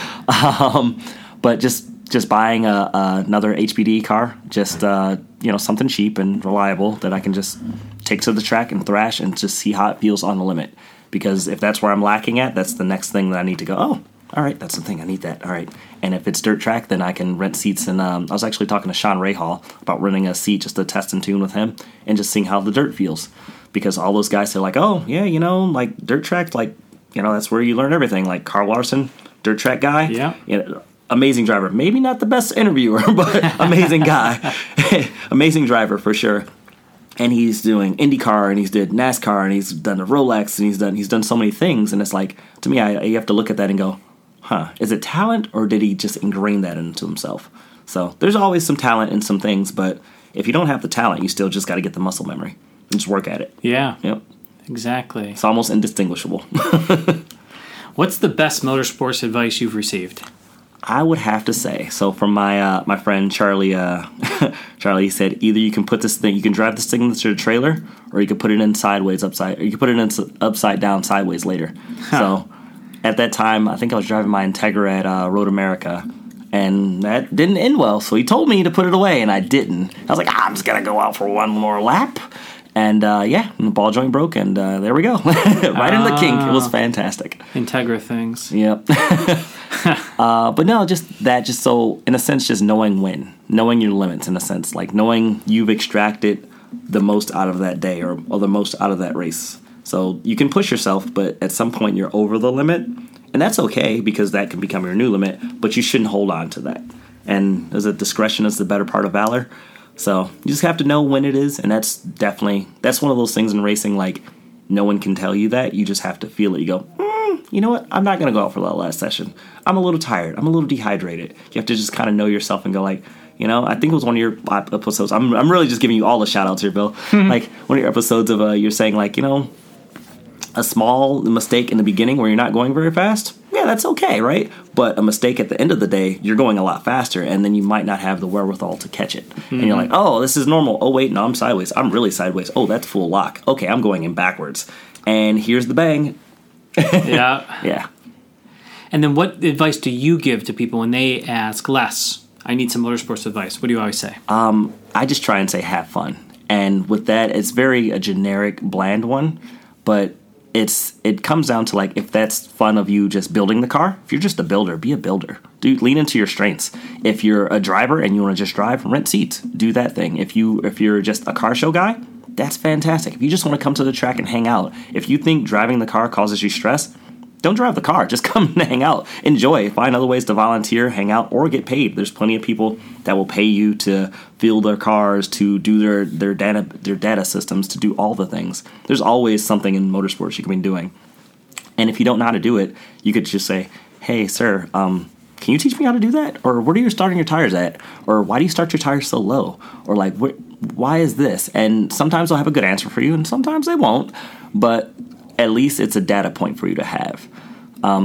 But just buying another HPD car, just you know, something cheap and reliable that I can just take to the track and thrash and just see how it feels on the limit. Because if that's where I'm lacking at, that's the next thing that I need to go, oh, all right, that's the thing. I need that. All right. And if it's dirt track, then I can rent seats. And I was actually talking to Sean Rahal about renting a seat just to test and tune with him and just seeing how the dirt feels. Because all those guys say, like, oh, yeah, you know, like dirt track, like, you know, that's where you learn everything. Like Carl Larson, dirt track guy. Yeah. You know, amazing driver. Maybe not the best interviewer, but amazing guy. Amazing driver for sure. And he's doing IndyCar, and he's did NASCAR, and he's done the Rolex, and he's done so many things. And it's like, to me, you have to look at that and go, huh, is it talent, or did he just ingrain that into himself? So there's always some talent in some things, but if you don't have the talent, you still just got to get the muscle memory and just work at it. Yeah. Yep. Exactly. It's almost indistinguishable. What's the best motorsports advice you've received? I would have to say, so from my my friend Charlie, Charlie said, either you can put this thing, you can drive this thing into the trailer, or you can put it in sideways upside, or you can put it in upside down sideways later. Huh. So at that time, I think I was driving my Integra at Road America, and that didn't end well. So he told me to put it away, and I didn't. I was like, I'm just going to go out for one more lap. And, yeah, and the ball joint broke, and there we go. Right in the kink. It was fantastic. Integra things. Yep. But no, just so, in a sense, just knowing when. Knowing your limits, in a sense. Like, knowing you've extracted the most out of that day or the most out of that race. So you can push yourself, but at some point you're over the limit, and that's okay because that can become your new limit, but you shouldn't hold on to that. And as a discretion is the better part of valor. So you just have to know when it is, and that's one of those things in racing, like no one can tell you that. You just have to feel it. You go, you know what? I'm not going to go out for that last session. I'm a little tired. I'm a little dehydrated. You have to just kind of know yourself and go like, you know, I think it was one of your episodes. I'm really just giving you all the shout-outs here, Bill. Like one of your episodes of you're saying like, you know, a small mistake in the beginning where you're not going very fast, yeah, that's okay, right? But a mistake at the end of the day, you're going a lot faster, and then you might not have the wherewithal to catch it. Mm-hmm. And you're like, oh, this is normal. Oh, wait, no, I'm sideways. I'm really sideways. Oh, that's full lock. Okay, I'm going in backwards. And here's the bang. Yeah. Yeah. And then what advice do you give to people when they ask, Les, I need some motorsports advice? What do you always say? I just try and say have fun. And with that, it's very a generic, bland one, but It comes down to, like, if that's fun of you just building the car, if you're just a builder, be a builder. Dude, lean into your strengths. If you're a driver and you want to just drive, rent seats. Do that thing. If you're just a car show guy, that's fantastic. If you just want to come to the track and hang out, if you think driving the car causes you stress, don't drive the car. Just come and hang out. Enjoy. Find other ways to volunteer, hang out, or get paid. There's plenty of people that will pay you to fill their cars, to do their data systems, to do all the things. There's always something in motorsports you can be doing. And if you don't know how to do it, you could just say, hey, sir, can you teach me how to do that? Or where are you starting your tires at? Or why do you start your tires so low? Or like, why is this? And sometimes they'll have a good answer for you, and sometimes they won't. But at least it's a data point for you to have.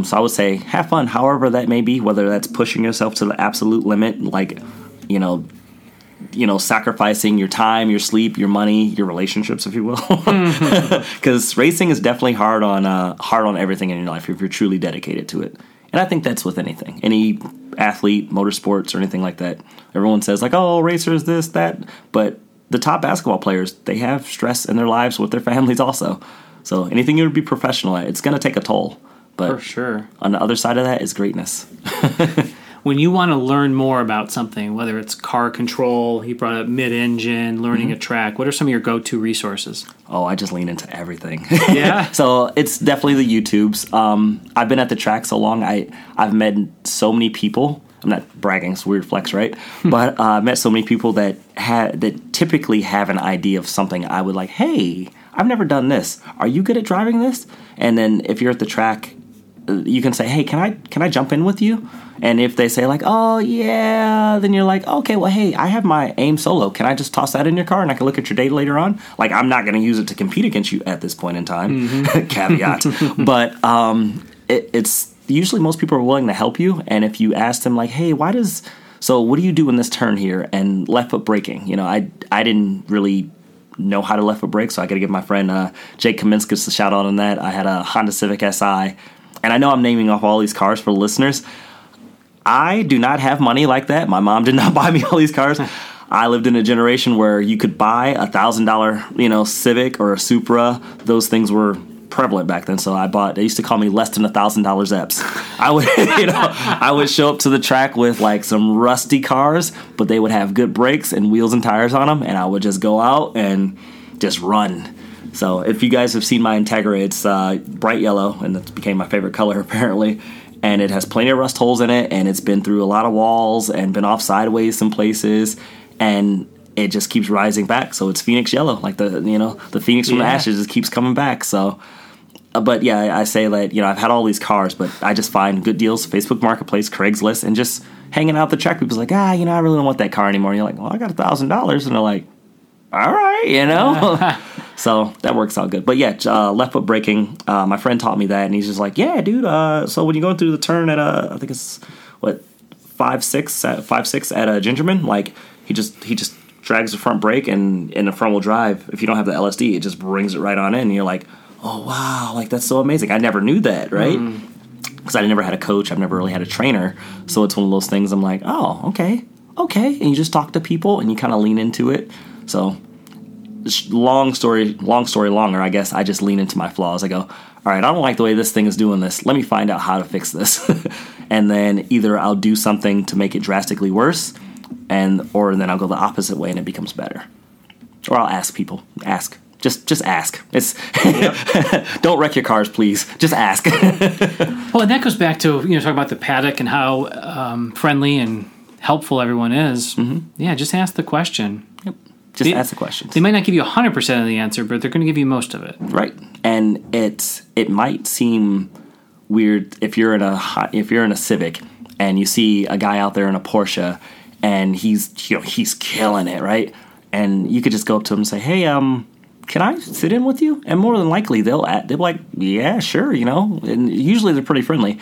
So I would say have fun, however that may be, whether that's pushing yourself to the absolute limit, like, you know, sacrificing your time, your sleep, your money, your relationships, if you will, because racing is definitely hard on everything in your life if you're truly dedicated to it. And I think that's with anything, any athlete, motorsports, or anything like that. Everyone says like, oh, racers, this, that, but the top basketball players, they have stress in their lives with their families also. So anything you would be professional at, it's going to take a toll. But for sure, on the other side of that is greatness. When you want to learn more about something, whether it's car control, you brought up mid-engine, learning a track, what are some of your go-to resources? Oh, I just lean into everything. Yeah? So it's definitely the YouTubes. I've been at the track so long, I've met so many people. I'm not bragging, it's a weird flex, right? But I've met so many people that typically have an idea of something I would like, hey, I've never done this. Are you good at driving this? And then if you're at the track, you can say, hey, can I jump in with you? And if they say like, oh, yeah, then you're like, okay, well, hey, I have my AIM Solo. Can I just toss that in your car and I can look at your data later on? Like, I'm not going to use it to compete against you at this point in time. Caveat. But it's usually most people are willing to help you. And if you ask them like, hey, so what do you do in this turn here? And left foot braking. You know, I didn't really know how to left foot brake, so I got to give my friend Jake Kaminskis a shout out on that. I had a Honda Civic SI. And I know I'm naming off all these cars for listeners. I do not have money like that. My mom did not buy me all these cars. I lived in a generation where you could buy a $1,000, Civic or a Supra. Those things were prevalent back then. So they used to call me less than $1,000 Epps. I would show up to the track with like some rusty cars, but they would have good brakes and wheels and tires on them. And I would just go out and just run. So if you guys have seen my Integra, it's bright yellow, and it became my favorite color apparently. And it has plenty of rust holes in it, and it's been through a lot of walls and been off sideways some places, and it just keeps rising back. So it's Phoenix yellow, like the Phoenix from the ashes just keeps coming back. So, but yeah, I say that I've had all these cars, but I just find good deals, Facebook Marketplace, Craigslist, and just hanging out the track. People's like, I really don't want that car anymore. And you're like, well, I got $1,000, and they're like, all right, So that works out good. But yeah, left foot braking, my friend taught me that, and he's just like, yeah, dude, so when you're going through the turn at, I think it's, 5-6 at Gingerman, like, he just drags the front brake, and in a front wheel drive, if you don't have the LSD, it just brings it right on in, and you're like, oh, wow, like, that's so amazing. I never knew that, right? Because I never had a coach, I've never really had a trainer, so it's one of those things I'm like, oh, okay, and you just talk to people, and you kind of lean into it, so... Long story longer, I guess I just lean into my flaws. I go, all right, I don't like the way this thing is doing this. Let me find out how to fix this. And then either I'll do something to make it drastically worse, or then I'll go the opposite way and it becomes better. Or I'll ask people. Ask. Just ask. It's Don't wreck your cars, please. Just ask. Well, and that goes back to, talking about the paddock and how friendly and helpful everyone is. Mm-hmm. Yeah, just ask the question. Yep. Just ask the questions. They might not give you 100% of the answer, but they're going to give you most of it. Right. And it might seem weird if you're in a Civic and you see a guy out there in a Porsche and he's killing it, right? And you could just go up to him and say, "Hey, can I sit in with you?" And more than likely they'll be like, "Yeah, sure," And usually they're pretty friendly.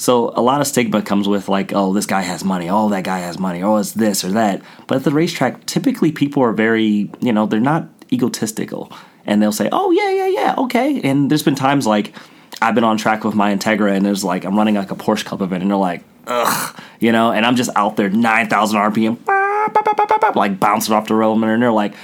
So a lot of stigma comes with like, oh, this guy has money, oh, that guy has money, oh, it's this or that. But at the racetrack, typically people are very, they're not egotistical. And they'll say, oh, yeah, okay. And there's been times like I've been on track with my Integra and there's like I'm running like a Porsche Club event and they're like, ugh, and I'm just out there 9,000 RPM, like bouncing off the road and they're like,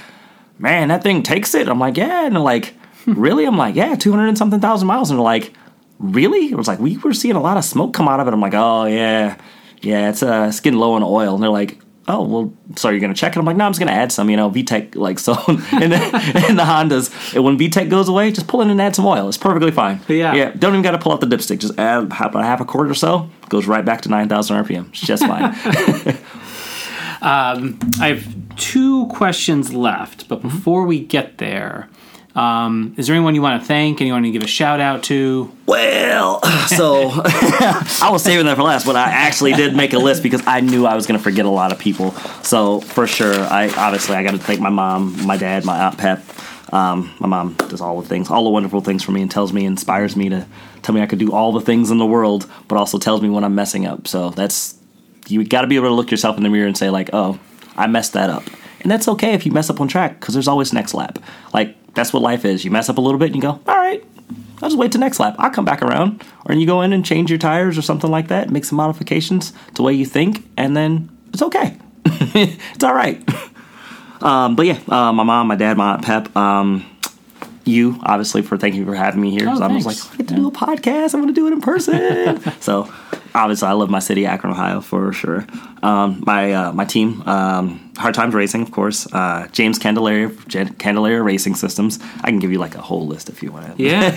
man, that thing takes it. I'm like, yeah. And they're like, really? I'm like, yeah, 200 and something thousand miles. And they're like, really? It was like, we were seeing a lot of smoke come out of it. I'm like, oh, yeah, it's getting low on oil. And they're like, oh, well, sorry, you're going to check it? I'm like, no, I'm just going to add some, VTEC, like so. And then in the Hondas, when VTEC goes away, just pull in and add some oil. It's perfectly fine. Yeah, don't even got to pull out the dipstick. Just add about half a quart or so. Goes right back to 9,000 RPM. It's just fine. I have two questions left, but before we get there... is there anyone you want to thank? Anyone you want to give a shout out to? Well, so I was saving that for last, but I actually did make a list because I knew I was going to forget a lot of people. So for sure, I got to thank my mom, my dad, my Aunt Pep, My mom does all the things, all the wonderful things for me, and tells me, inspires me to tell me I could do all the things in the world, but also tells me when I'm messing up. So that's, you got to be able to look yourself in the mirror and say like, oh, I messed that up. And that's okay if you mess up on track, because there's always next lap. Like, that's what life is. You mess up a little bit and you go, all right, I'll just wait till next lap. I'll come back around. Or you go in and change your tires or something like that, make some modifications to the way you think, and then it's okay. It's all right. But yeah, my mom, my dad, my Aunt Pep, you, obviously, for thank you for having me here. Because I was like, I get to do a podcast. I'm going to do it in person. So, obviously, I love my city, Akron, Ohio, for sure. My team, Hard Times Racing, of course. James Candelaria, Candelaria Racing Systems. I can give you, like, a whole list if you want. Yeah.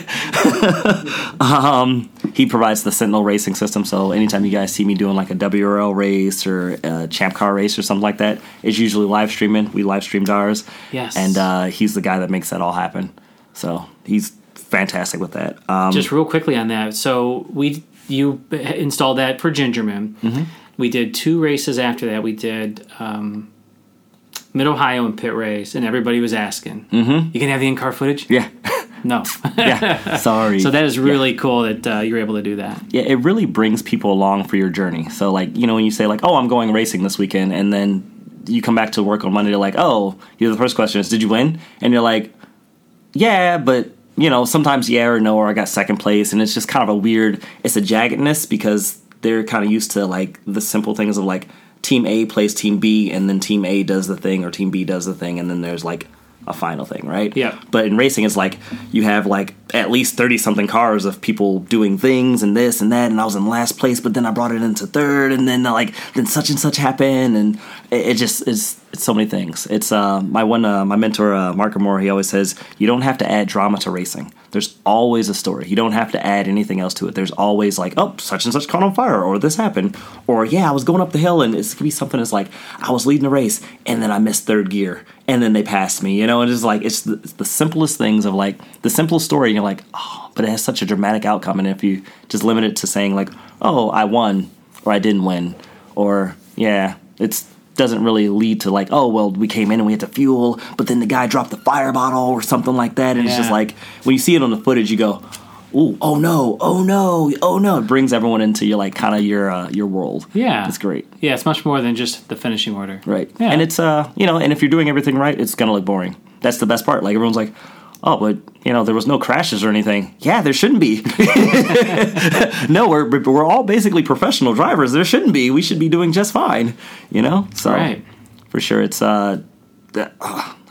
He provides the Sentinel Racing System. So, anytime you guys see me doing, like, a WRL race or a Champ Car race or something like that, it's usually live streaming. We live streamed ours. Yes. And he's the guy that makes that all happen. So, he's fantastic with that. Just real quickly on that. So, you installed that for Gingerman. Mm-hmm. We did two races after that. We did Mid-Ohio and Pit Race, and everybody was asking, mm-hmm. You can have the in-car footage? Yeah. No. Yeah, sorry. So that is really cool that you're able to do that. Yeah, it really brings people along for your journey. So, like, you know, when you say, like, oh, I'm going racing this weekend, and then you come back to work on Monday, you're like, oh, the first question is, did you win? And you're like, yeah, but... You know, sometimes yeah or no, or I got second place, and it's just kind of a weird, it's a jaggedness because they're kind of used to, like, the simple things of, like, Team A plays Team B, and then Team A does the thing, or Team B does the thing, and then there's, like, a final thing, right? Yeah. But in racing, it's like you have, like, at least 30-something cars of people doing things and this and that, and I was in last place, but then I brought it into third, and then, like, then such and such happened, and it just is... It's so many things. It's my mentor, Mark, he always says, you don't have to add drama to racing. There's always a story. You don't have to add anything else to it. There's always like, oh, such and such caught on fire, or this happened, or yeah, I was going up the hill, and it could be something that's like, I was leading a race, and then I missed third gear, and then they passed me. You know, and it's like, it's the simplest things of like, the simplest story, and you're like, oh, but it has such a dramatic outcome, and if you just limit it to saying like, oh, I won, or I didn't win, or yeah, it's... doesn't really lead to like, oh, well, we came in and we had to fuel, but then the guy dropped the fire bottle or something like that, and yeah. It's just like, when you see it on the footage, you go, ooh, oh no, it brings everyone into your, like, kind of your world. Yeah. It's great. Yeah, it's much more than just the finishing order. Right. Yeah. And it's, you know, and if you're doing everything right, it's going to look boring. That's the best part. Like, everyone's like, oh, but, you know, there was no crashes or anything. Yeah, there shouldn't be. No, we're all basically professional drivers. There shouldn't be. We should be doing just fine, you know? So, right. For sure, it's, I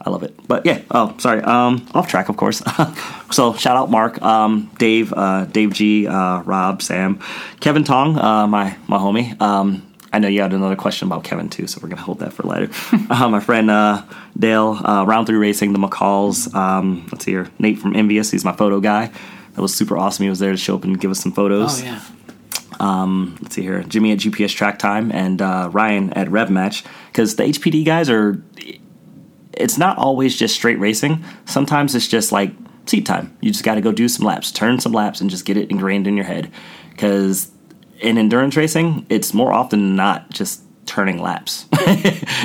love it. But, yeah, oh, sorry, off track, of course. So, shout out Mark, Dave, Dave G, Rob, Sam, Kevin Tong, my homie, I know you had another question about Kevin, too, so we're going to hold that for later. My friend Dale, Round 3 Racing, the McCalls. Let's see here. Nate from Envious. He's my photo guy. That was super awesome. He was there to show up and give us some photos. Oh, yeah. Let's see here. Jimmy at GPS Track Time and Ryan at Rev Match. Because the HPD guys are – it's not always just straight racing. Sometimes it's just like seat time. You just got to go do some laps, turn some laps, and just get it ingrained in your head because – in endurance racing, it's more often than not just turning laps.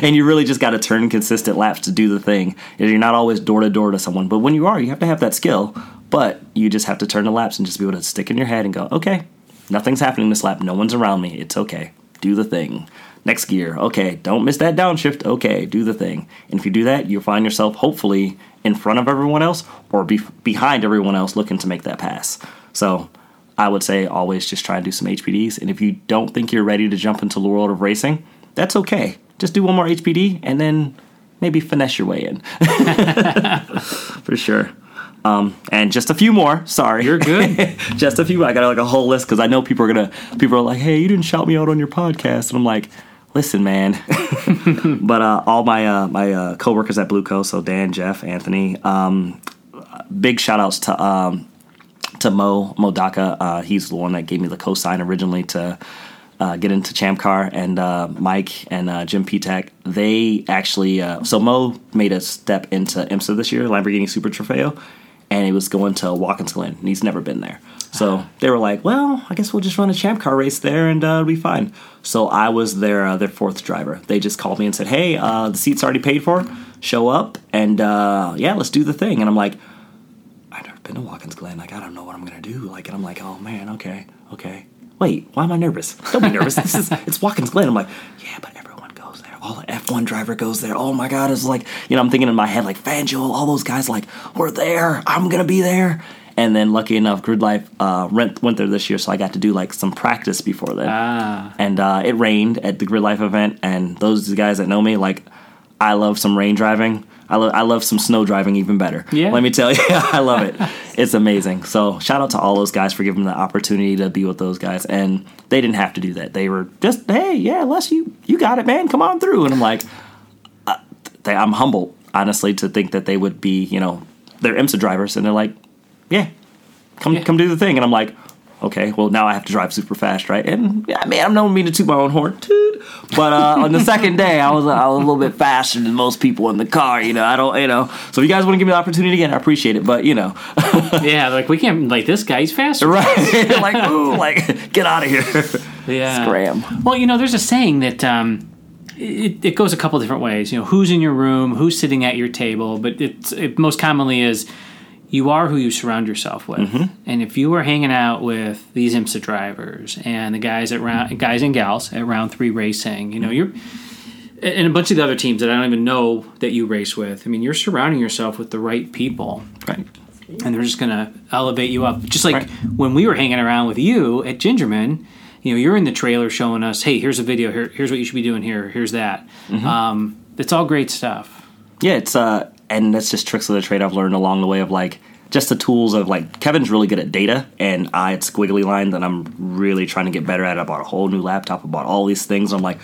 And you really just got to turn consistent laps to do the thing. You're not always door-to-door to someone. But when you are, you have to have that skill. But you just have to turn the laps and just be able to stick in your head and go, okay, nothing's happening this lap. No one's around me. It's okay. Do the thing. Next gear. Okay, don't miss that downshift. Okay, do the thing. And if you do that, you'll find yourself hopefully in front of everyone else or behind everyone else looking to make that pass. So... I would say always just try and do some HPDs. And if you don't think you're ready to jump into the world of racing, that's okay. Just do one more HPD and then maybe finesse your way in. For sure. And just a few more. Sorry. You're good. Just a few. I got like a whole list because I know people are like, hey, you didn't shout me out on your podcast. And I'm like, listen, man. But all my coworkers at Blue Coast, so Dan, Jeff, Anthony, big shout outs to Modaka. He's the one that gave me the co-sign originally to get into Champ Car, and Mike and Jim P-Tech, they actually so Mo made a step into IMSA this year, Lamborghini Super Trofeo, and he was going to Watkins Glen, and he's never been there. So they were like, well, I guess we'll just run a Champ Car race there, and it'll be fine. So I was their fourth driver. They just called me and said, hey, the seat's already paid for. Show up, and yeah, let's do the thing. And I'm like, I've never been to Watkins Glen. Like, I don't know what I'm going to do. Like, and I'm like, oh, man, okay. Wait, why am I nervous? Don't be nervous. It's Watkins Glen. I'm like, yeah, but everyone goes there. All the F1 driver goes there. Oh, my God. It's like, you know, I'm thinking in my head, like, Fangio, all those guys, like, we're there. I'm going to be there. And then, lucky enough, Grid Life went there this year, so I got to do, like, some practice before then. And it rained at the Grid Life event, and those guys that know me, like, I love some rain driving. I love some snow driving even better. Yeah. Let me tell you, I love it. It's amazing. So shout out to all those guys for giving me the opportunity to be with those guys. And they didn't have to do that. They were just, hey, yeah, Les, you got it, man. Come on through. And I'm like, I'm humble, honestly, to think that they would be, you know, they're IMSA drivers, and they're like, yeah, come do the thing. And I'm like, okay, well, now I have to drive super fast, right? And, yeah, man, I don't mean to toot my own horn, toot. But on the second day, I was a little bit faster than most people in the car, you know. I don't, you know. So if you guys want to give me the opportunity again, I appreciate it, but, you know. Yeah, like, we can't, like, this guy's faster. Right. Like, ooh, like, get out of here. Yeah. Scram. Well, you know, there's a saying that it goes a couple different ways. You know, who's in your room, who's sitting at your table, but it most commonly is, you are who you surround yourself with. Mm-hmm. And if you were hanging out with these IMSA drivers and the guys at guys and gals at Round 3 Racing, you know, you're and a bunch of the other teams that I don't even know that you race with, I mean, you're surrounding yourself with the right people. Right. And they're just going to elevate you up. Just like when we were hanging around with you at Gingerman, you know, you're in the trailer showing us, hey, here's a video, here's what you should be doing here, here's that. Mm-hmm. It's all great stuff. Yeah, it's... And that's just tricks of the trade I've learned along the way of, like, just the tools of, like, Kevin's really good at data, and I at squiggly lines, and I'm really trying to get better at it. I bought a whole new laptop. I bought all these things. I'm like,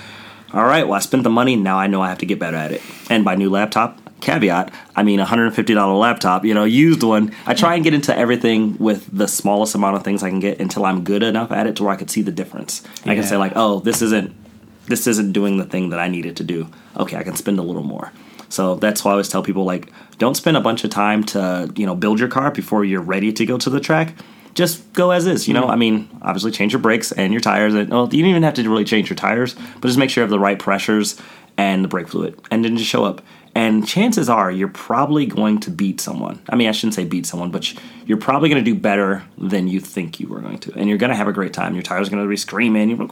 all right, well, I spent the money. Now I know I have to get better at it. And by new laptop, caveat, I mean $150 laptop, you know, used one. I try and get into everything with the smallest amount of things I can get until I'm good enough at it to where I can see the difference. Yeah. I can say, like, oh, this isn't doing the thing that I needed to do. Okay, I can spend a little more. So that's why I always tell people, like, don't spend a bunch of time to, you know, build your car before you're ready to go to the track. Just go as is, you know. I mean, obviously change your brakes and your tires. And, well, you don't even have to really change your tires, but just make sure you have the right pressures and the brake fluid. And then just show up. And chances are you're probably going to beat someone. I mean, I shouldn't say beat someone, but you're probably going to do better than you think you were going to. And you're going to have a great time. Your tires are going to be screaming. You're like,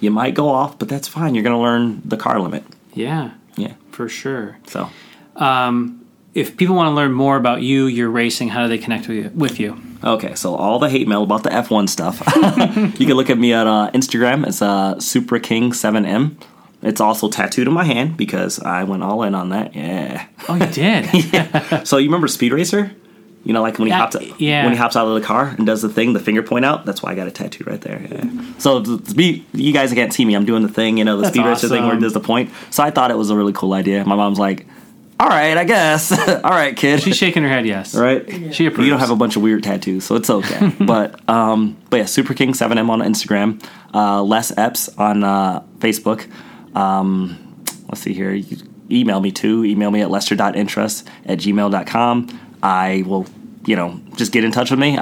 you might go off, but that's fine. You're going to learn the car limit. Yeah. Yeah, for sure. So, if people want to learn more about you, your racing, how do they connect with you? Okay, so all the hate mail about the F1 stuff, you can look at me at Instagram. It's SupraKing7M. It's also tattooed on my hand because I went all in on that. Yeah. Oh, you did? Yeah. So you remember Speed Racer? You know, like when he hops out of the car and does the thing, the finger point out. That's why I got a tattoo right there. Yeah. So you guys can't see me. I'm doing the thing, you know, the speed racer thing where it does the point. So I thought it was a really cool idea. My mom's like, all right, I guess. All right, kid. She's shaking her head yes. Right? Yeah. She approves. You don't have a bunch of weird tattoos, so it's okay. But yeah, SupraKing7M on Instagram. Les Epps on Facebook. Let's see here. You email me, too. Email me at lester.interest@gmail.com. I will, you know, just get in touch with me.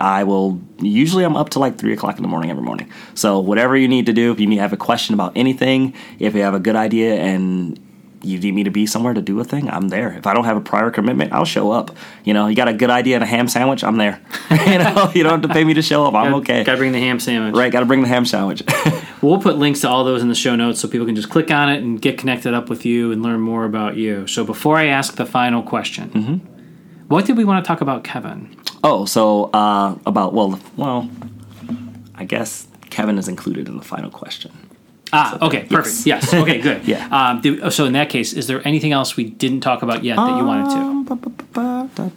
Usually I'm up to like 3 o'clock in the morning every morning. So whatever you need to do, if you have a question about anything, if you have a good idea and you need me to be somewhere to do a thing, I'm there. If I don't have a prior commitment, I'll show up. You know, you got a good idea and a ham sandwich, I'm there. You know, you don't have to pay me to show up. I'm okay. Got to bring the ham sandwich. Right, got to bring the ham sandwich. We'll put links to all those in the show notes so people can just click on it and get connected up with you and learn more about you. So before I ask the final question... Mm-hmm. What did we want to talk about, Kevin? Oh, so about, well, I guess Kevin is included in the final question. So, okay, perfect. Yes. Okay, good. Yeah. So in that case, is there anything else we didn't talk about yet that you wanted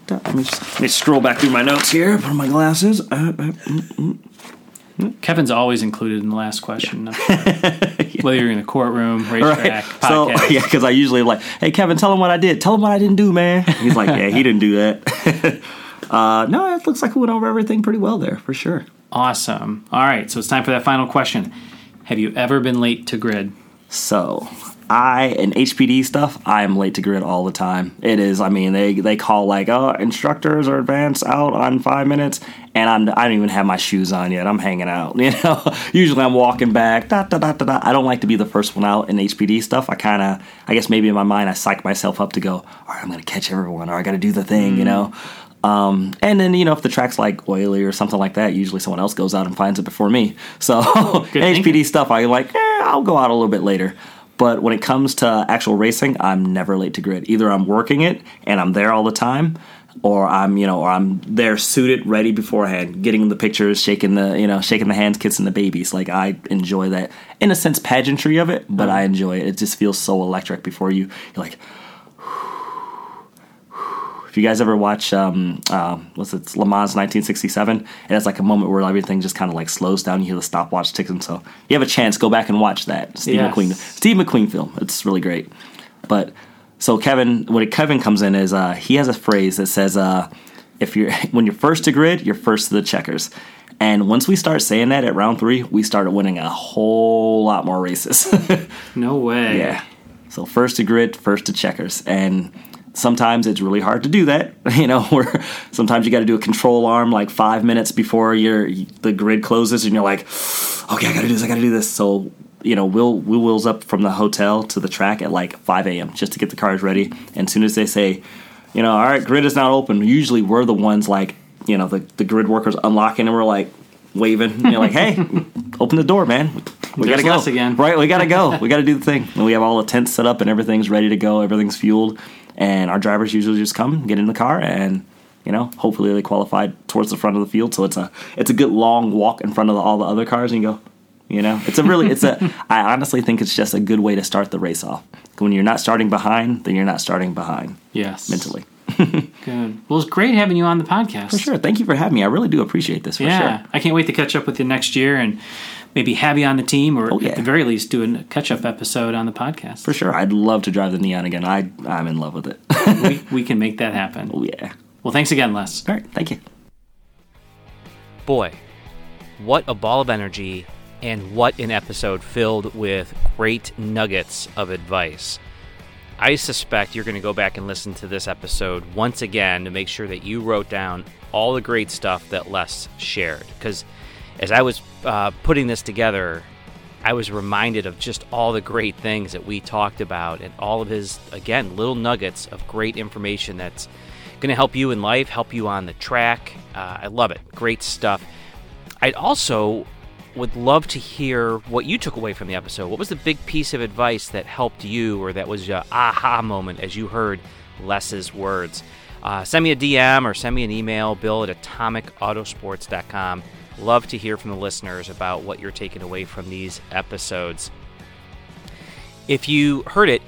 to? Let me scroll back through my notes here, put on my glasses. Kevin's always included in the last question. Yeah. Yeah. Whether you're in the courtroom, racetrack, podcast. So, yeah, because I usually like, hey, Kevin, tell him what I did. Tell him what I didn't do, man. And he's like, yeah, he didn't do that. No, it looks like we went over everything pretty well there, for sure. Awesome. All right, so it's time for that final question. Have you ever been late to Grid? So and HPD stuff, I am late to grid all the time. It is, I mean, they call like, oh, instructors are advanced out on 5 minutes, and I don't even have my shoes on yet. I'm hanging out, you know. Usually I'm walking back, I don't like to be the first one out in HPD stuff. I guess maybe in my mind I psych myself up to go, all right, I'm going to catch everyone, or I got to do the thing, you know. And then, you know, if the track's like oily or something like that, usually someone else goes out and finds it before me. So HPD stuff, I like, I'll go out a little bit later. But when it comes to actual racing, I'm never late to grid. Either I'm working it and I'm there all the time, or I'm there suited, ready beforehand, getting the pictures, shaking the hands, kissing the babies. Like, I enjoy that, in a sense, pageantry of it, but I enjoy it. It just feels so electric before you. You're like, if you guys ever watch, Le Mans 1967, and it's like a moment where everything just kind of like slows down. You hear the stopwatch ticking, so you have a chance. Go back and watch that Steve McQueen film. It's really great. But so Kevin, when Kevin comes in, is he has a phrase that says, "When you're first to grid, you're first to the checkers." And once we start saying that at round 3, we started winning a whole lot more races. No way. Yeah. So first to grid, first to checkers, and sometimes it's really hard to do that, you know, where sometimes you got to do a control arm like 5 minutes before the grid closes, and you're like, okay, I got to do this. So, you know, Will wheels up from the hotel to the track at like 5 a.m. just to get the cars ready. And as soon as they say, you know, all right, grid is not open, usually we're the ones like, you know, the grid workers unlocking, and we're like waving. And you're like, hey, open the door, man. We got to go. Again. Right, we got to go. We got to do the thing. And we have all the tents set up and everything's ready to go. Everything's fueled. And our drivers usually just come, get in the car, and, you know, hopefully they qualified towards the front of the field. So it's a good long walk in front of all the other cars, and you go, you know. I honestly think it's just a good way to start the race off. When you're not starting behind, then you're not starting behind. Yes. Mentally. Good. Well, it's great having you on the podcast. For sure. Thank you for having me. I really do appreciate this, for sure. I can't wait to catch up with you next year and maybe have you on the team, or at the very least do a catch-up episode on the podcast. For sure. I'd love to drive the Neon again. I'm in love with it. we can make that happen. Oh, yeah. Well, thanks again, Les. All right. Thank you. Boy, what a ball of energy, and what an episode filled with great nuggets of advice. I suspect you're going to go back and listen to this episode once again to make sure that you wrote down all the great stuff that Les shared. Because as I was putting this together, I was reminded of just all the great things that we talked about, and all of his, again, little nuggets of great information that's going to help you in life, help you on the track. I love it. Great stuff. I also would love to hear what you took away from the episode. What was the big piece of advice that helped you, or that was your aha moment as you heard Les's words? Send me a DM or send me an email, bill@atomicautosports.com. Love to hear from the listeners about what you're taking away from these episodes. If you heard it,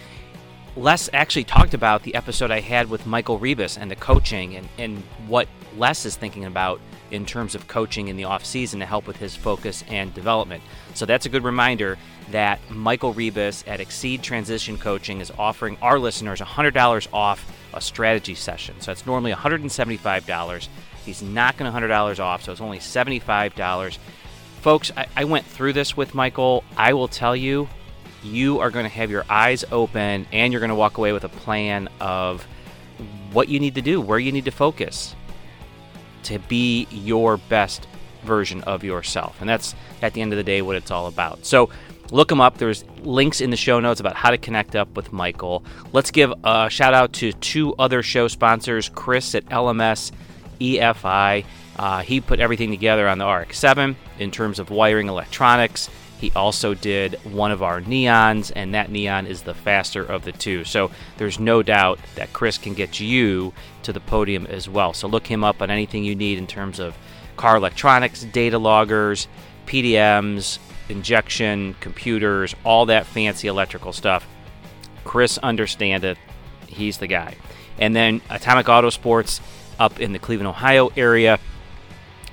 Les actually talked about the episode I had with Michael Rebus and the coaching, and what Les is thinking about in terms of coaching in the offseason to help with his focus and development. So that's a good reminder that Michael Rebus at Exceed Transition Coaching is offering our listeners $100 off a strategy session. So that's normally $175. He's knocking $100 off, so it's only $75. Folks, I went through this with Michael. I will tell you, you are going to have your eyes open, and you're going to walk away with a plan of what you need to do, where you need to focus to be your best version of yourself. And that's, at the end of the day, what it's all about. So look him up. There's links in the show notes about how to connect up with Michael. Let's give a shout out to two other show sponsors, Chris at LMS EFI. He put everything together on the RX-7 in terms of wiring electronics. He also did one of our Neons, and that Neon is the faster of the two. So there's no doubt that Chris can get you to the podium as well. So look him up on anything you need in terms of car electronics, data loggers, PDMs, injection, computers, all that fancy electrical stuff. Chris understands it. He's the guy. And then Atomic Autosports up in the Cleveland, Ohio area.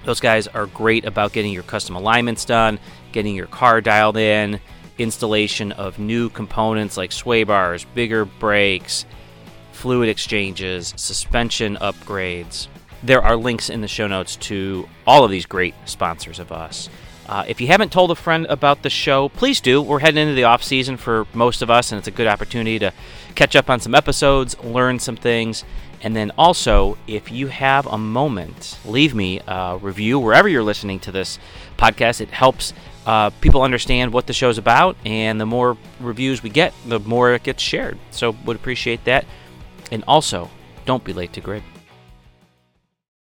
Those guys are great about getting your custom alignments done, getting your car dialed in, installation of new components like sway bars, bigger brakes, fluid exchanges, suspension upgrades. There are links in the show notes to all of these great sponsors of us. If you haven't told a friend about the show, please do. We're heading into the off season for most of us, and it's a good opportunity to catch up on some episodes, learn some things, and then also, if you have a moment, leave me a review wherever you're listening to this podcast. It helps people understand what the show's about, and the more reviews we get, the more it gets shared. So would appreciate that. And also, don't be late to grid.